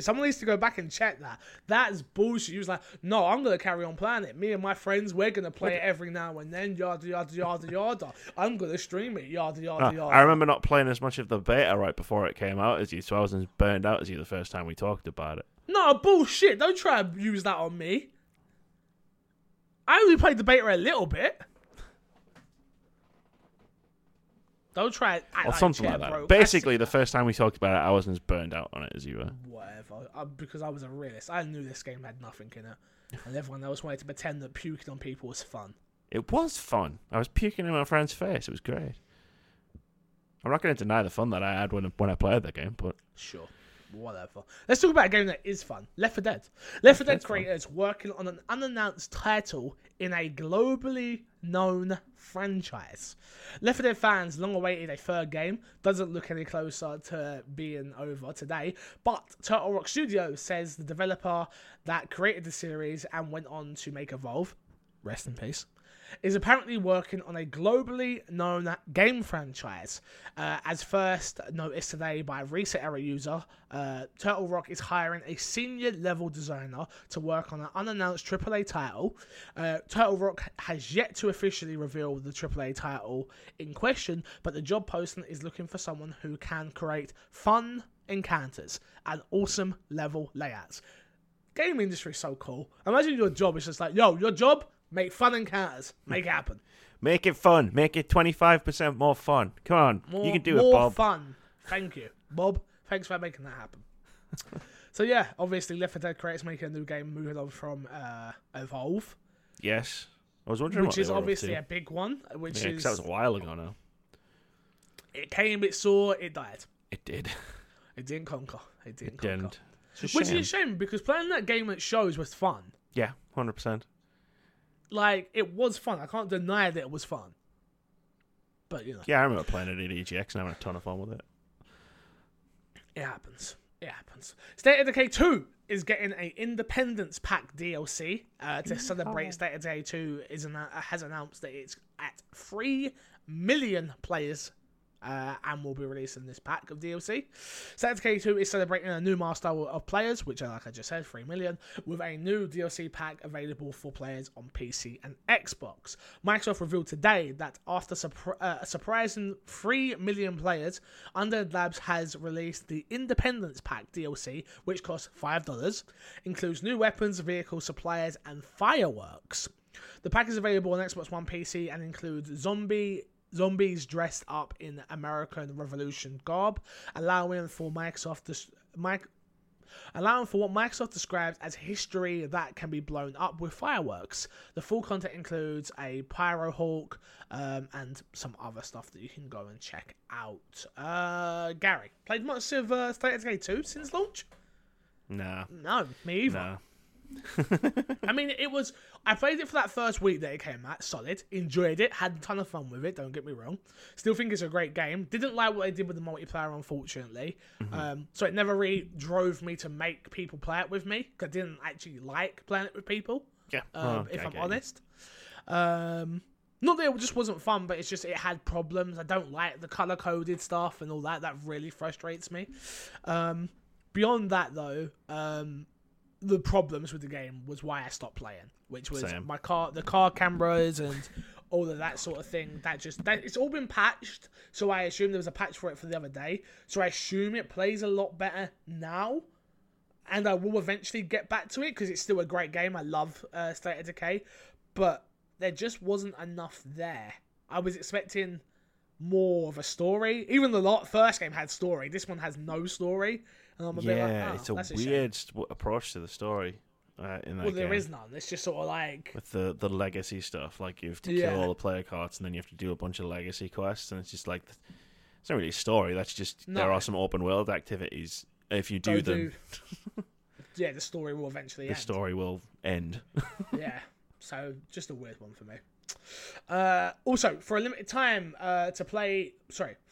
Someone needs to go back and check that. That's bullshit. He was like, no, I'm going to carry on playing it. Me and my friends, we're going to play it every now and then. Yada, yada, yada, yada. I'm going to stream it. Yada, yada, yada. I remember not playing as much of the beta right before it came out as you, so I wasn't as burned out as you the first time we talked about it. No, bullshit. Don't try to use that on me. I only played the beta a little bit. Don't try it. Or like something like that. Bro. Basically, the first time we talked about it, I wasn't as burned out on it as you were. Whatever. Because I was a realist. I knew this game had nothing in it. And everyone else wanted to pretend that puking on people was fun. It was fun. I was puking in my friend's face. It was great. I'm not going to deny the fun that I had when I played that game, but... Sure. Whatever. Let's talk about a game that is fun. Left 4 Dead. Left 4 Dead creators working on an unannounced title in a globally known franchise. Left 4 Dead fans long awaited a third game. Doesn't look any closer to being over today. But Turtle Rock Studios says the developer that created the series and went on to make Evolve, rest in peace, is apparently working on a globally known game franchise. As first noticed today by a Reset Era user, Turtle Rock is hiring a senior-level designer to work on an unannounced AAA title. Turtle Rock has yet to officially reveal the AAA title in question, but the job posting is looking for someone who can create fun encounters and awesome level layouts. Game industry is so cool. Imagine your job is just like, yo, your job? Make fun encounters. Make it happen. Make it fun. Make it 25% more fun. Come on. You can do it, Bob. More fun. Thank you, Bob. Thanks for making that happen. So, yeah, obviously, Left 4 Dead creators making a new game moving on from Evolve. Yes. I was wondering what they were up to. Which is obviously a big one. Yeah, because that was a while ago now. It came, it saw, it died. It did. It didn't conquer. Which is a shame, because playing that game at shows was fun. Yeah, 100%. Like, it was fun. I can't deny that it was fun. But, you know. Yeah, I remember playing it at EGX and having a ton of fun with it. It happens. State of Decay 2 is getting an Independence Pack DLC to celebrate. State of Decay 2 has announced that it's at 3 million players and will be releasing this pack of DLC. State of Decay 2 is celebrating a new milestone of players, which, like I just said, 3 million, with a new DLC pack available for players on PC and Xbox. Microsoft revealed today that after surprising 3 million players, Undead Labs has released the Independence Pack DLC, which costs $5, includes new weapons, vehicle suppliers, and fireworks. The pack is available on Xbox One, PC, and includes zombies dressed up in American Revolution garb, allowing for Microsoft allowing for what Microsoft describes as history that can be blown up with fireworks. The full content includes a pyro hawk and some other stuff that you can go and check out. Gary, played much of State of Decay 2 since launch? No, me either. No. I mean, I played it for that first week that it came out, solid, enjoyed it, had a ton of fun with it, don't get me wrong, still think it's a great game, didn't like what they did with the multiplayer, unfortunately. So it never really drove me to make people play it with me, because I didn't actually like playing it with people, if I'm honest. Not that it just wasn't fun, but it's just it had problems. I don't like the colour-coded stuff and all that, that really frustrates me. Beyond that, though, the problems with the game was why I stopped playing, which was the car cameras and all of that sort of thing. It's all been patched, so I assume there was a patch for it for the other day. So I assume it plays a lot better now, and I will eventually get back to it because it's still a great game. I love State of Decay, but there just wasn't enough there. I was expecting more of a story. Even the first game had story. This one has no story. And I'm a bit like, oh, it's a weird approach to the story in that game. Well, there is none. It's just sort of like... With the legacy stuff, like you have to kill all the player cards and then you have to do a bunch of legacy quests, and it's just like, it's not really a story, that's just, there are some open world activities. If you do them... Yeah, the story will eventually end. The story will end. Yeah, so just a weird one for me. Also, for a limited time, players can play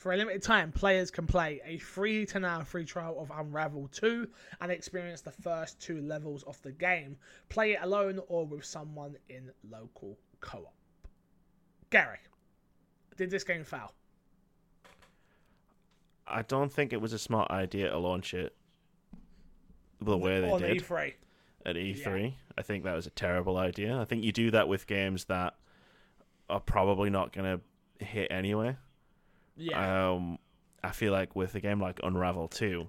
a 3-10 hour free trial of Unravel 2 and experience the first 2 levels of the game. Play it alone or with someone in local co-op. Gary, did this game fail? I don't think it was a smart idea to launch it the way they did. E3. At E3. Yeah. I think that was a terrible idea. I think you do that with games that are probably not going to hit anyway. Yeah. I feel like with a game like Unravel 2,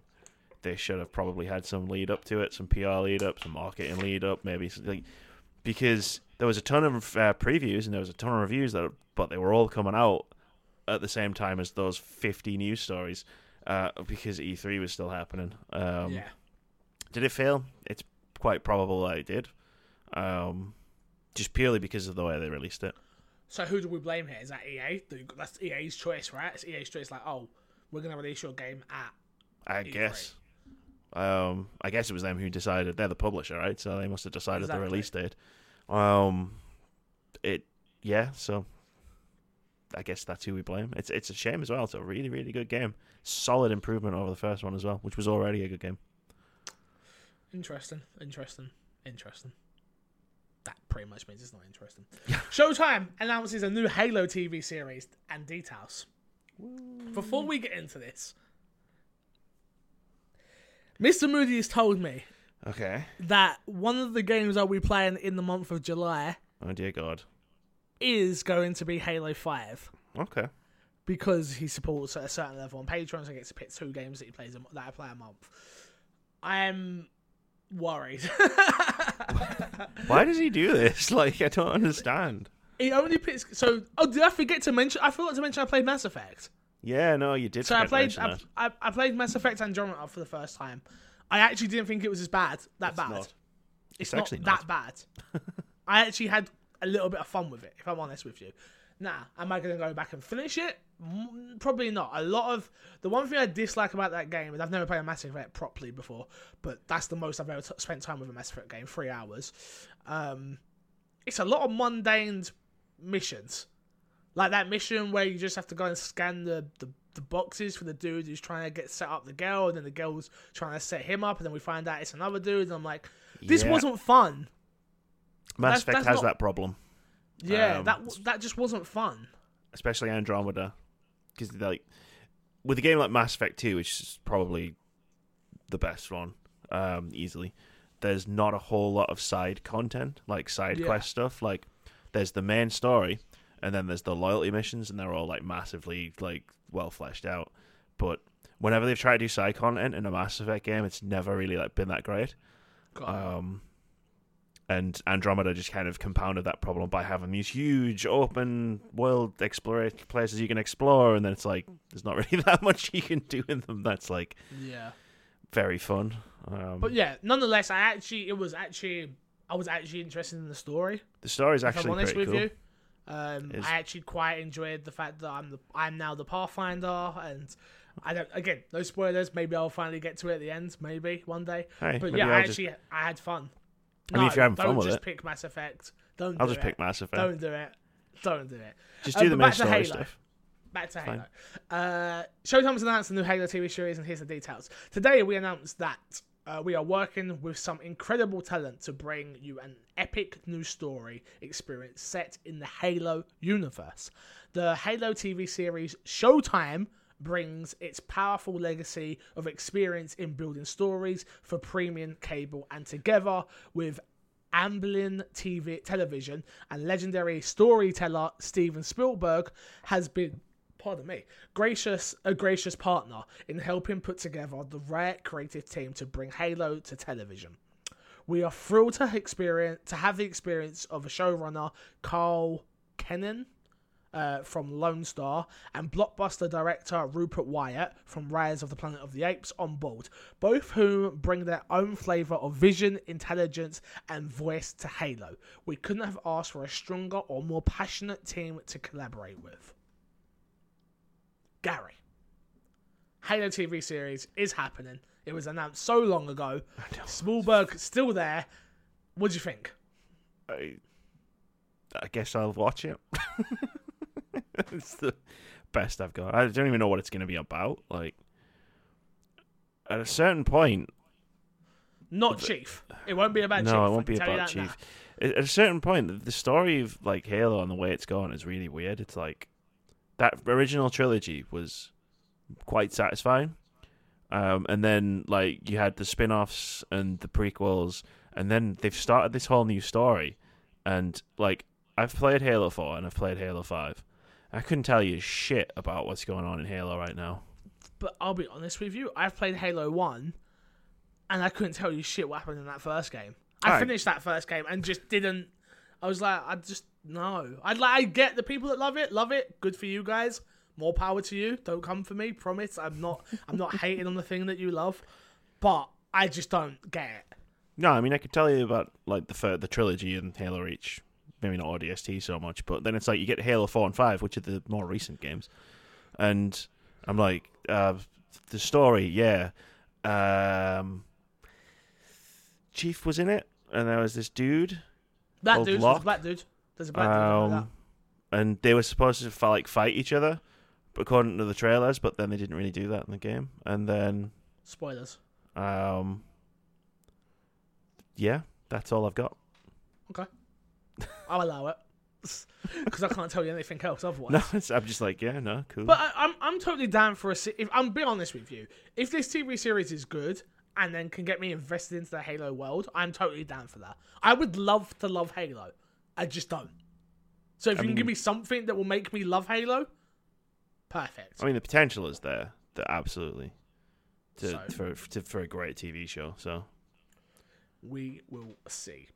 they should have probably had some lead up to it, some PR lead up, some marketing lead up, maybe something, because there was a ton of previews and there was a ton of reviews, but they were all coming out at the same time as those 50 news stories because E3 was still happening. Yeah. Did it fail? It's quite probable that it did, just purely because of the way they released it. So who do we blame here? Is that EA? That's EA's choice, right? It's EA's choice, like, oh, we're going to release your game at E3. Guess. I guess it was them who decided. They're the publisher, right? So they must have decided the release date. So I guess that's who we blame. It's a shame as well. It's a really, really good game. Solid improvement over the first one as well, which was already a good game. Interesting. That pretty much means it's not interesting. Showtime announces a new Halo TV series and details. Woo. Before we get into this, Mr. Moody has told me that one of the games that we play in the month of July, oh dear God, is going to be Halo 5. Okay. Because he supports at a certain level on Patreon, so he gets to pick 2 games that he plays that I play a month. I'm worried. Why does he do this? Like, I don't understand. He only picks. So, did I forget to mention? I forgot to mention I played Mass Effect. Yeah, no, you did. So I played Mass Effect Andromeda for the first time. I actually didn't think it was as bad. It's not that bad. I actually had a little bit of fun with it. If I'm honest with you. Now, am I going to go back and finish it? Probably not. The one thing I dislike about that game, and I've never played a Mass Effect properly before, but that's the most I've ever spent time with a Mass Effect game, 3 hours. It's a lot of mundane missions. Like that mission where you just have to go and scan the boxes for the dude who's trying to get set up the girl, and then the girl's trying to set him up, and then we find out it's another dude, and I'm like, this wasn't fun. Mass Effect has that problem. Yeah, that just wasn't fun. Especially Andromeda, because like with a game like Mass Effect 2, which is probably the best one, easily. There's not a whole lot of side content, like side quest stuff. Like there's the main story, and then there's the loyalty missions, and they're all like massively like well fleshed out. But whenever they've tried to do side content in a Mass Effect game, it's never really like been that great. And Andromeda just kind of compounded that problem by having these huge open world exploration places you can explore, and then it's like there's not really that much you can do in them that's like very fun. But yeah, nonetheless, I was actually interested in the story. The story is actually pretty cool. I actually quite enjoyed the fact that I'm now the Pathfinder, and I don't. Again, no spoilers. Maybe I'll finally get to it at the end. Maybe one day. Hey, but yeah, I had fun. I mean, if you're having fun with it, don't just pick Mass Effect. I'll just pick Mass Effect. Don't do it. Don't do it. Just do the main story stuff. Back to Halo. Showtime has announced the new Halo TV series, and here's the details. Today we announced that we are working with some incredible talent to bring you an epic new story experience set in the Halo universe. The Halo TV series Showtime brings its powerful legacy of experience in building stories for premium cable, and together with Amblin TV television and legendary storyteller Steven Spielberg has been a gracious partner in helping put together the right creative team to bring Halo to television. We are thrilled to have the experience of a showrunner, Carl Kennan from Lone Star, and blockbuster director Rupert Wyatt from Rise of the Planet of the Apes on board, both whom bring their own flavour of vision, intelligence and voice to Halo. We couldn't have asked for a stronger or more passionate team to collaborate with. Gary, Halo TV series is happening. It was announced so long ago. Spielberg still there. What do you think? I guess I'll watch it. It's the best I've got. I don't even know what it's going to be about. Like, at a certain point, not Chief. It won't be about Chief. No, it won't be about Chief. Now. At a certain point, the story of like Halo and the way it's gone is really weird. It's like, that original trilogy was quite satisfying. And then, like, you had the spin-offs and the prequels, and then they've started this whole new story. And, like, I've played Halo 4 and I've played Halo 5. I couldn't tell you shit about what's going on in Halo right now. But I'll be honest with you, I've played Halo 1, and I couldn't tell you shit what happened in that first game. I finished that first game and just didn't... I was like, no. I get the people that love it. Good for you guys. More power to you. Don't come for me. Promise. I'm not hating on the thing that you love, but I just don't get it. No, I mean, I could tell you about like the trilogy and Halo Reach. Maybe not ODST so much, but then it's like you get Halo 4 and 5, which are the more recent games, and I'm like, the story, yeah. Chief was in it, and there was this dude. There's a black dude like that. And they were supposed to like fight each other, according to the trailers. But then they didn't really do that in the game. And then spoilers. Yeah, that's all I've got. Okay, I'll allow it because I can't tell you anything else otherwise. No, I'm just like, yeah, no, cool. But I'm totally down for if I'm being honest with you, if this TV series is good and then can get me invested into the Halo world, I'm totally down for that. I would love to love Halo. I just don't. So if you can give me something that will make me love Halo, perfect. I mean, the potential is there, absolutely, for a great TV show. So we will see.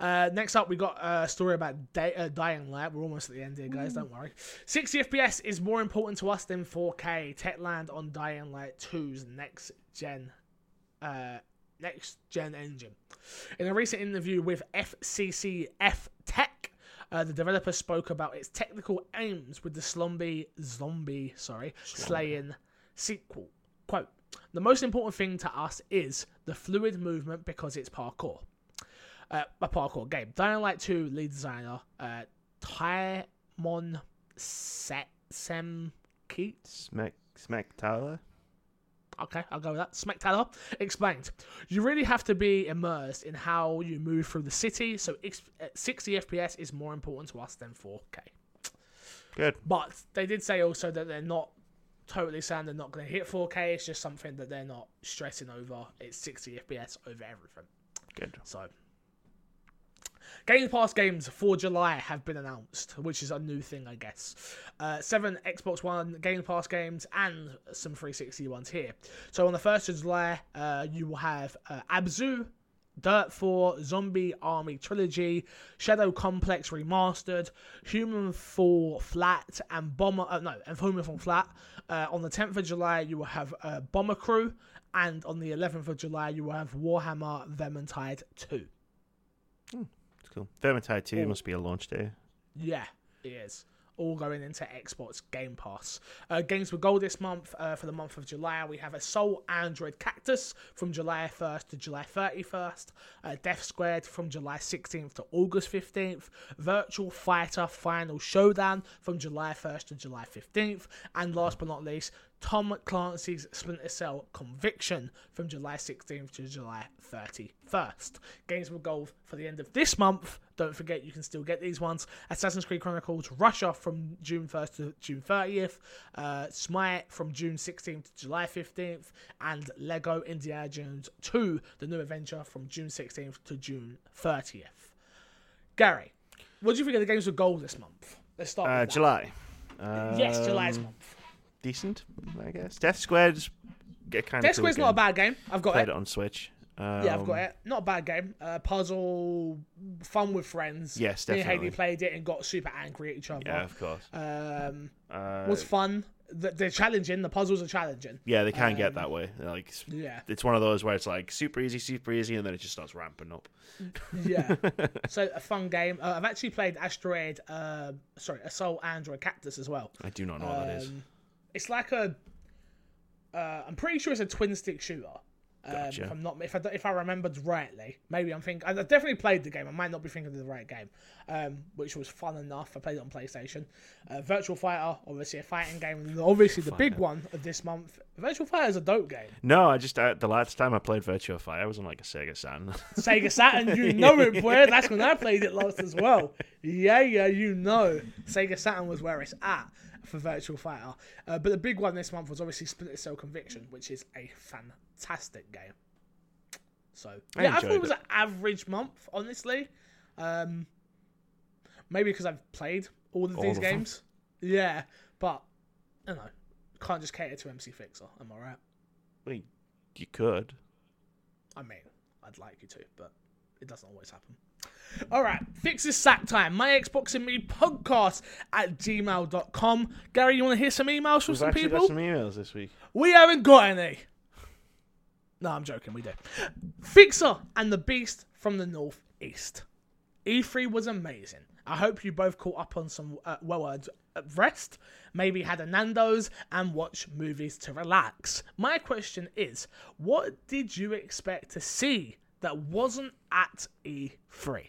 Next up, we got a story about Dying Light. We're almost at the end here, guys. Don't worry. 60 FPS is more important to us than 4K. Techland on Dying Light 2's next gen engine. In a recent interview with FCCF Tech, the developer spoke about its technical aims with the Zombie Slaying sequel. Quote, "The most important thing to us is the fluid movement because it's parkour." A parkour game. Dying Light 2 lead designer Taimon Smektala. Okay, I'll go with that. Smektala explained, "You really have to be immersed in how you move through the city, so 60 FPS is more important to us than 4K. Good. But they did say also that they're not totally saying they're not going to hit 4K. It's just something that they're not stressing over. It's 60 FPS over everything. Good. So, Game Pass games for July have been announced, which is a new thing, I guess. 7 Xbox One Game Pass games and some 360 ones here. So on the 1st of July, you will have Abzu, Dirt 4, Zombie Army Trilogy, Shadow Complex Remastered, Human Fall Flat, and Human Fall Flat. On the 10th of July, you will have Bomber Crew, and on the 11th of July, you will have Warhammer Vermintide 2. It's cool. Vermintide 2 must be a launch day. Yeah, it is. All going into Xbox Game Pass. Games with gold this month, for the month of July, we have Assault Android Cactus from July 1st to July 31st, Death Squared from July 16th to August 15th, Virtual Fighter Final Showdown from July 1st to July 15th, and last but not least, Tom Clancy's Splinter Cell Conviction from July 16th to July 31st. Games with gold for the end of this month. Don't forget, you can still get these ones. Assassin's Creed Chronicles Russia from June 1st to June 30th. Smite from June 16th to July 15th. And Lego Indiana Jones 2, The New Adventure from June 16th to June 30th. Gary, what do you think of the games with gold this month? Let's start with that. July. Yes, July's month. Decent, I guess. Death Squared's get kind of. Death Squared's cool, not a bad game. I've got Played it on Switch. Yeah, I've got it. Not a bad game. Puzzle, fun with friends. Yes, definitely. Me and Hayley played it and got super angry at each other. Yeah, of course. Was fun. They're challenging. The puzzles are challenging. Yeah, they can get that way. Like, yeah, it's one of those where it's like super easy, and then it just starts ramping up. Yeah. So a fun game. I've actually played Assault Android Cactus as well. I do not know what that is. It's like a, I'm pretty sure it's a twin stick shooter. Gotcha. If I remembered rightly, maybe I definitely played the game. I might not be thinking of the right game, which was fun enough. I played it on PlayStation. Virtual Fighter, obviously a fighting game, and obviously the big one of this month. Virtual Fighter is a dope game. No, the last time I played Virtual Fighter, I was on like a Sega Saturn. Sega Saturn, you know it, boy. That's when I played it last as well. Yeah, you know, Sega Saturn was where it's at for Virtual Fighter. But the big one this month was obviously Splinter Cell Conviction, which is a fantastic game. So yeah, I thought it was an average month, honestly. Maybe because I've played all of these games. Them. Yeah, but I don't know. Can't just cater to MC Fixer, am I right? Well, you could. I mean, I'd like you to, but it doesn't always happen. Alright, Fix is sack time. My Xbox and Me podcast at gmail.com. Gary, you want to hear some emails from some people? We've actually got some emails this week. We haven't got any. No, I'm joking, we do. Fixer and the Beast from the Northeast. E3 was amazing. I hope you both caught up on some well-earned rest, maybe had a Nando's and watch movies to relax. My question is, what did you expect to see that wasn't at E3?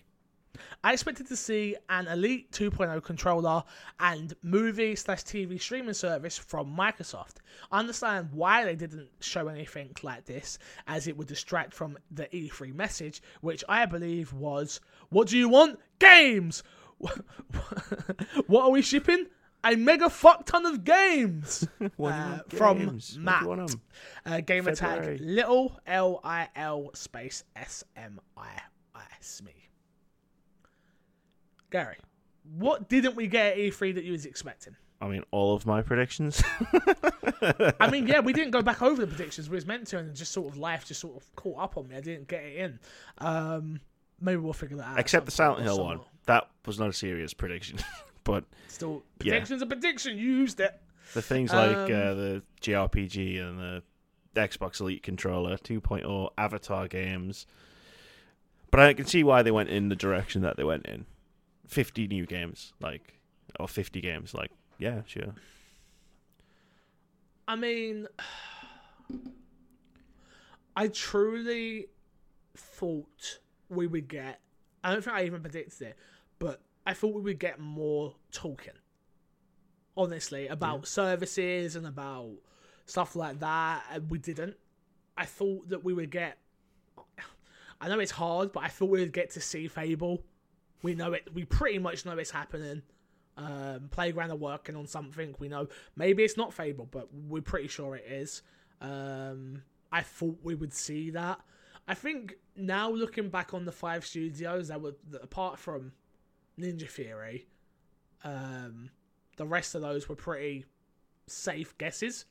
I expected to see an Elite 2.0 controller and movie/TV streaming service from Microsoft. I understand why they didn't show anything like this, as it would distract from the E3 message, which I believe was, what do you want? Games! What are we shipping? A mega fuck ton of games. From Matt. Gamer tag little LIL space SMII. Gary, what didn't we get at E3 that you was expecting? I mean, all of my predictions. I mean, yeah, we didn't go back over the predictions. We was meant to, and just sort of life just sort of caught up on me. I didn't get it in. Maybe we'll figure that out. Except the Silent Hill one. That was not a serious prediction. But still, prediction's a prediction. You used it. The things like the JRPG and the Xbox Elite Controller 2.0 Avatar games. But I can see why they went in the direction that they went in. 50 new games, or 50 games, yeah, sure. I mean, I truly thought we would get, I don't think I even predicted it, but I thought we would get more talking, honestly, about services and about stuff like that, and we didn't. I thought that we would get, I know it's hard, but I thought we would get to see Fable. We know it. We pretty much know it's happening. Playground are working on something. We know. Maybe it's not Fable, but we're pretty sure it is. I thought we would see that. I think now looking back on the 5 studios, apart from Ninja Theory, the rest of those were pretty safe guesses,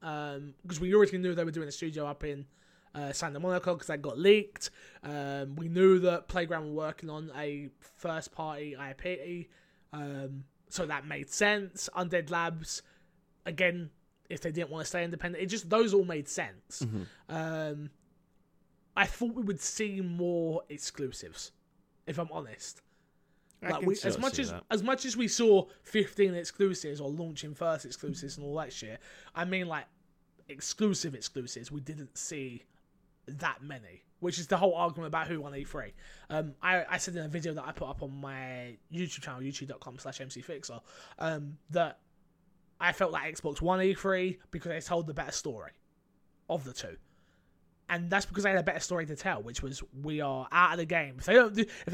because we already knew they were doing a studio up in Santa Monica because that got leaked. We knew that Playground were working on a first-party IP, so that made sense. Undead Labs, again, if they didn't want to stay independent, it just, those all made sense. Mm-hmm. I thought we would see more exclusives, if I'm honest. Like we, as much as we saw 15 exclusives or launching first exclusives and all that shit, I mean, like, exclusive exclusives, we didn't see that many, which is the whole argument about who won E3. I said in a video that I put up on my YouTube channel, youtube.com/MCFixer, that I felt like Xbox won E3 because they told the better story of the two. And that's because they had a better story to tell, which was, we are out of the game. If they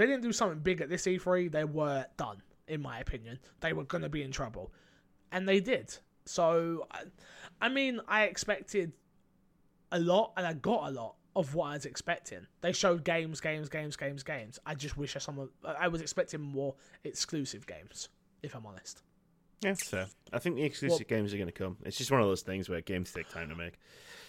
didn't do something big at this E3, they were done, in my opinion. They were going to be in trouble. And they did. So, I mean, I expected a lot, and I got a lot of what I was expecting. They showed games. I just wish I was expecting more exclusive games, if I'm honest. Yeah, so I think the exclusive games are going to come. It's just one of those things where games take time to make.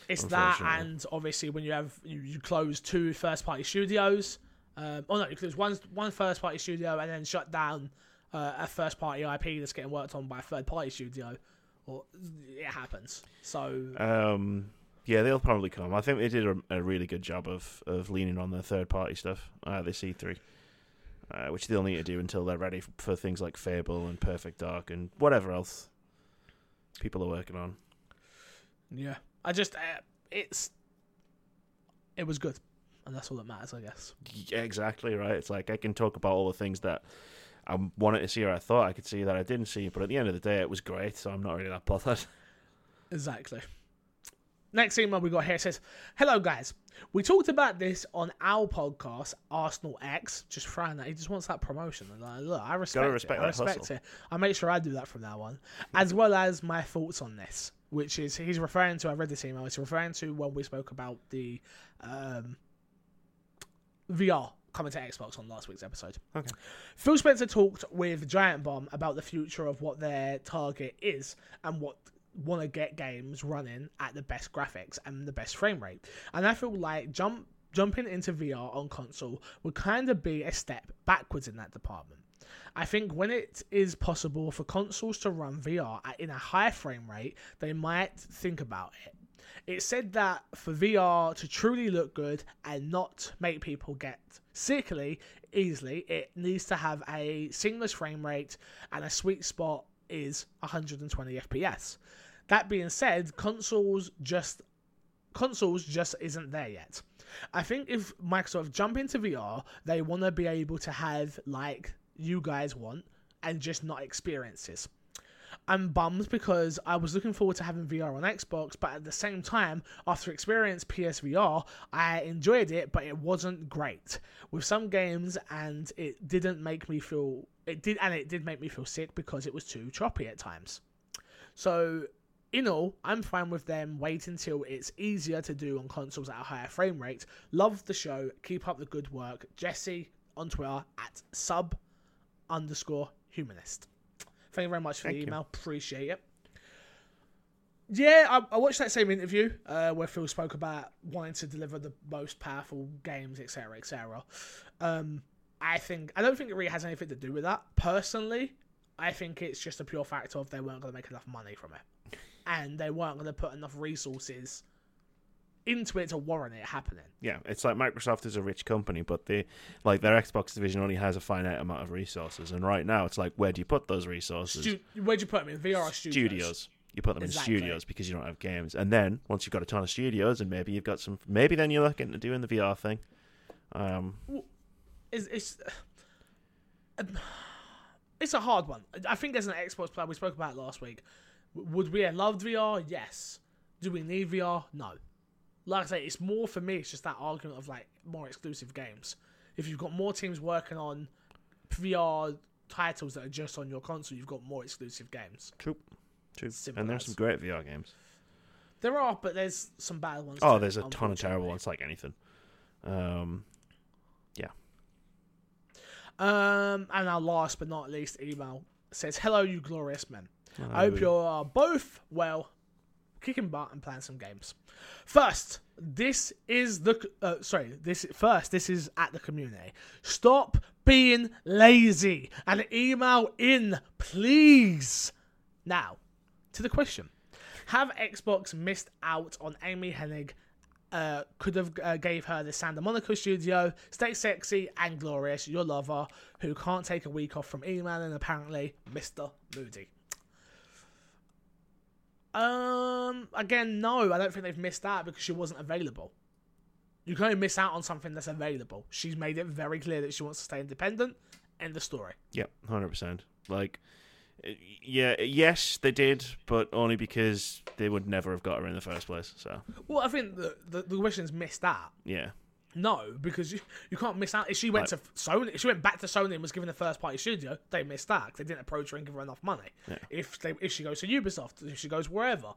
It's that, and obviously when you close two first-party studios, you close one first-party studio and then shut down a first-party IP that's getting worked on by a third-party studio, or it happens. So yeah, they'll probably come. I think they did a really good job of leaning on the third-party stuff this E3, which they'll need to do until they're ready for things like Fable and Perfect Dark and whatever else people are working on. Yeah. I just, it was good, and that's all that matters, I guess. Yeah, exactly, right? It's like, I can talk about all the things that I wanted to see or I thought I could see that I didn't see, but at the end of the day, it was great, so I'm not really that bothered. Exactly. Next email we got here says, "Hello, guys. We talked about this on our podcast, Arsenal X." Just throwing that. He just wants that promotion. Look, I respect it. I respect it. I make sure I do that from now on. As well as my thoughts on this. Which is, he's referring to, I read this email, he's referring to when we spoke about the VR coming to Xbox on last week's episode. Okay. Phil Spencer talked with Giant Bomb about the future of what their target is and what want to get games running at the best graphics and the best frame rate. And I feel like jumping into VR on console would kind of be a step backwards in that department. I think when it is possible for consoles to run VR in a high frame rate, they might think about it. It's said that for VR to truly look good and not make people get sickly easily, it needs to have a seamless frame rate, and a sweet spot is 120 FPS. That being said, consoles just isn't there yet. I think if Microsoft jump into VR, they want to be able to have, like, you guys want, and just not experiences. I'm bummed because I was looking forward to having VR on Xbox, but at the same time, after experience PSVR, I enjoyed it, but it wasn't great with some games, and it did make me feel sick because it was too choppy at times. So in all, I'm fine with them waiting till it's easier to do on consoles at a higher frame rate. Love the show. Keep up the good work. Jesse on Twitter at @sub_humanist. Thank you very much for the email. Appreciate it. Yeah, I watched that same interview where Phil spoke about wanting to deliver the most powerful games, etc., etc. I don't think it really has anything to do with that. Personally, I think it's just a pure fact of they weren't going to make enough money from it, and they weren't going to put enough resources into it to warrant it happening. Yeah, it's like Microsoft is a rich company, but their Xbox division only has a finite amount of resources, and right now it's like, where do you put those resources? Where do you put them in? VR studios. You put them in studios because you don't have games, and then once you've got a ton of studios, and maybe you've got some, maybe then you're looking to doing the VR thing. It's a hard one. I think as an Xbox player, we spoke about it last week. Would we have loved VR? Yes. Do we need VR? No. Like I say, it's more for me, it's just that argument of, like, more exclusive games. If you've got more teams working on VR titles that are just on your console, you've got more exclusive games. True. And there's some great VR games. There are, but there's some bad ones. Oh, there's a ton of terrible ones, like anything. Yeah. And our last but not least email says, "Hello, you glorious men. I hope you are both well. kicking butt and playing some games. First, this is the this is at the community. Stop being lazy and email in, please. Now, to the question: have Xbox missed out on Amy Hennig? Could have gave her the Santa Monica studio. Stay sexy and glorious. Your lover, who can't take a week off from emailing, apparently, Mr. Moody. Again, no, I don't think they've missed out because she wasn't available. You can only miss out on something that's available. She's made it very clear that she wants to stay independent. End of story. Yep, 100%. Like, yeah, yes, they did, but only because they would never have got her in the first place. So, well, I think the question's missed out. Yeah. No, because you can't miss out. If she went to Sony, if she went back to Sony and was given a first party studio, they missed out. They didn't approach her and give her enough money. Yeah. If she goes to Ubisoft, if she goes wherever,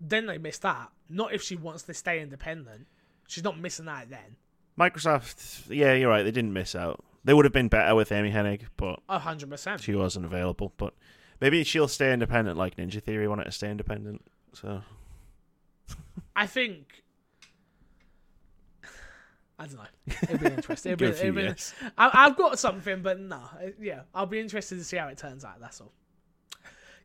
then they missed out. Not if she wants to stay independent. She's not missing out then. Microsoft, yeah, you're right. They didn't miss out. They would have been better with Amy Hennig, but 100%. She wasn't available. But maybe she'll stay independent, like Ninja Theory wanted to stay independent. So, I think. I don't know. It'd be interesting. I've got something, but no. Yeah, I'll be interested to see how it turns out. That's all.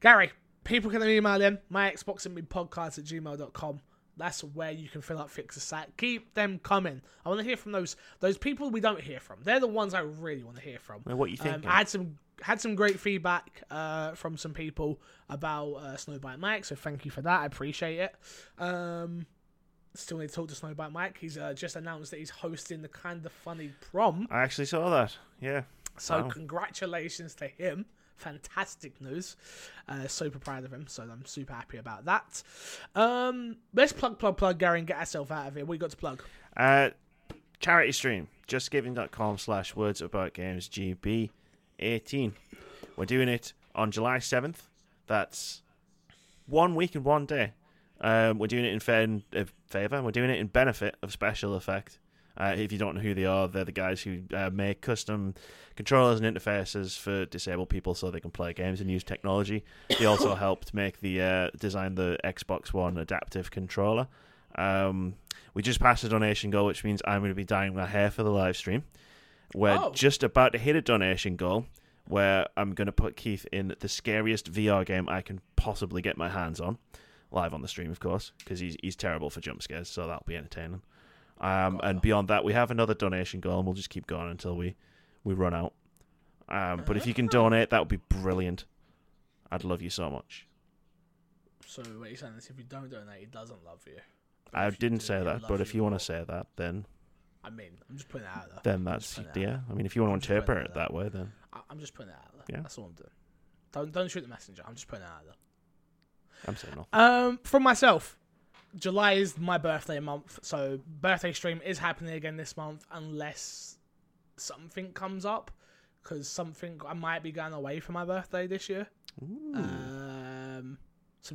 Gary, people can email him, myxboxandmepodcast@gmail.com. That's where you can fill out Fixer Sat. Keep them coming. I want to hear from those people we don't hear from. They're the ones I really want to hear from. Well, what you think? I had some great feedback from some people about Snowbite Mike, so thank you for that. I appreciate it. Still need to talk to Snowbite Mike. He's just announced that he's hosting the Kind of Funny Prom. I actually saw that. Yeah. So Congratulations to him. Fantastic news. Super proud of him. So I'm super happy about that. Let's plug, Gary, and get ourselves out of here. What you got to plug? Charity stream. JustGiving.com/WordsAboutGamesGB18. We're doing it on July 7th. That's 1 week and 1 day. We're doing it in favour. We're doing it in benefit of Special Effect. If you don't know who they are, they're the guys who make custom controllers and interfaces for disabled people so they can play games and use technology. They also helped make design the Xbox One adaptive controller. We just passed a donation goal, which means I'm going to be dyeing my hair for the live stream. We're just about to hit a donation goal where I'm going to put Keith in the scariest VR game I can possibly get my hands on. Live on the stream, of course, because he's terrible for jump scares, so that'll be entertaining. And beyond that, we have another donation goal, and we'll just keep going until we run out. But if you can donate, that would be brilliant. I'd love you so much. So what you're saying is if you don't donate, he doesn't love you. I didn't say that, but if you want to say that, then... I mean, I'm just putting it out there. Then that's... Yeah, I mean, if you want to interpret it that way, then... I'm just putting it out there. Yeah. That's all I'm doing. Don't shoot the messenger. I'm just putting it out there. I'm saying no. From myself, July is my birthday month, so birthday stream is happening again this month unless something comes up, because I might be going away for my birthday this year. Some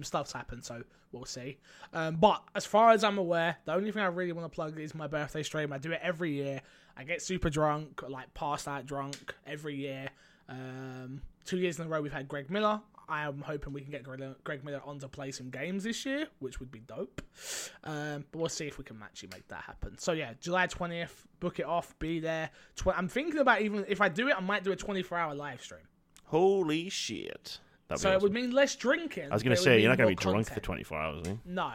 stuff's happened, so we'll see. But as far as I'm aware, the only thing I really want to plug is my birthday stream. I do it every year. I get super drunk, like passed out drunk every year. 2 years in a row we've had Greg Miller. I am hoping we can get Greg Miller on to play some games this year, which would be dope. But we'll see if we can actually make that happen. So, yeah, July 20th, book it off, be there. I'm thinking about, even if I do it, I might do a 24-hour live stream. Holy shit. That'd so awesome. It would mean less drinking. I was going to say, you're not going to be drunk for 24 hours, are you? No.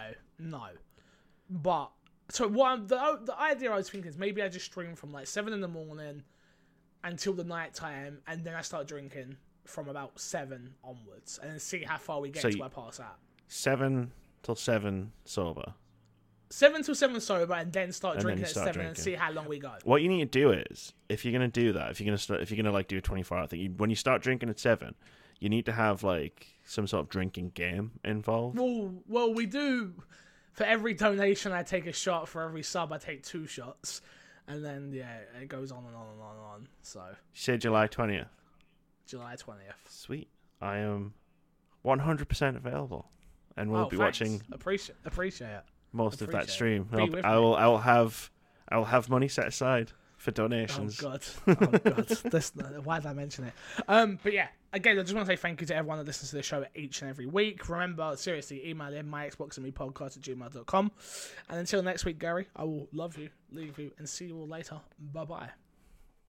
But, so the idea I was thinking is maybe I just stream from, 7 in the morning until the night time, and then I start drinking from about 7 onwards, and see how far we get till I pass out. 7 till 7 sober. 7 till 7 sober, and then start drinking at 7 and see how long we go. What you need to do is, if you're gonna do that, if you're gonna do a 24-hour thing, when you start drinking at 7, you need to have some sort of drinking game involved. Well, we do. For every donation, I take a shot. For every sub, I take 2 shots, and then it goes on and on and on and on. So you said July 20th. July 20th. Sweet. I am 100% available, and will be watching. Appreciate it. Most of that stream. I will have money set aside for donations. Oh god, this, why did I mention it? But yeah, again, I just want to say thank you to everyone that listens to the show each and every week. Remember, seriously, email in myxboxandmepodcast@gmail.com. And until next week, Gary, I will love you, leave you, and see you all later. Bye bye.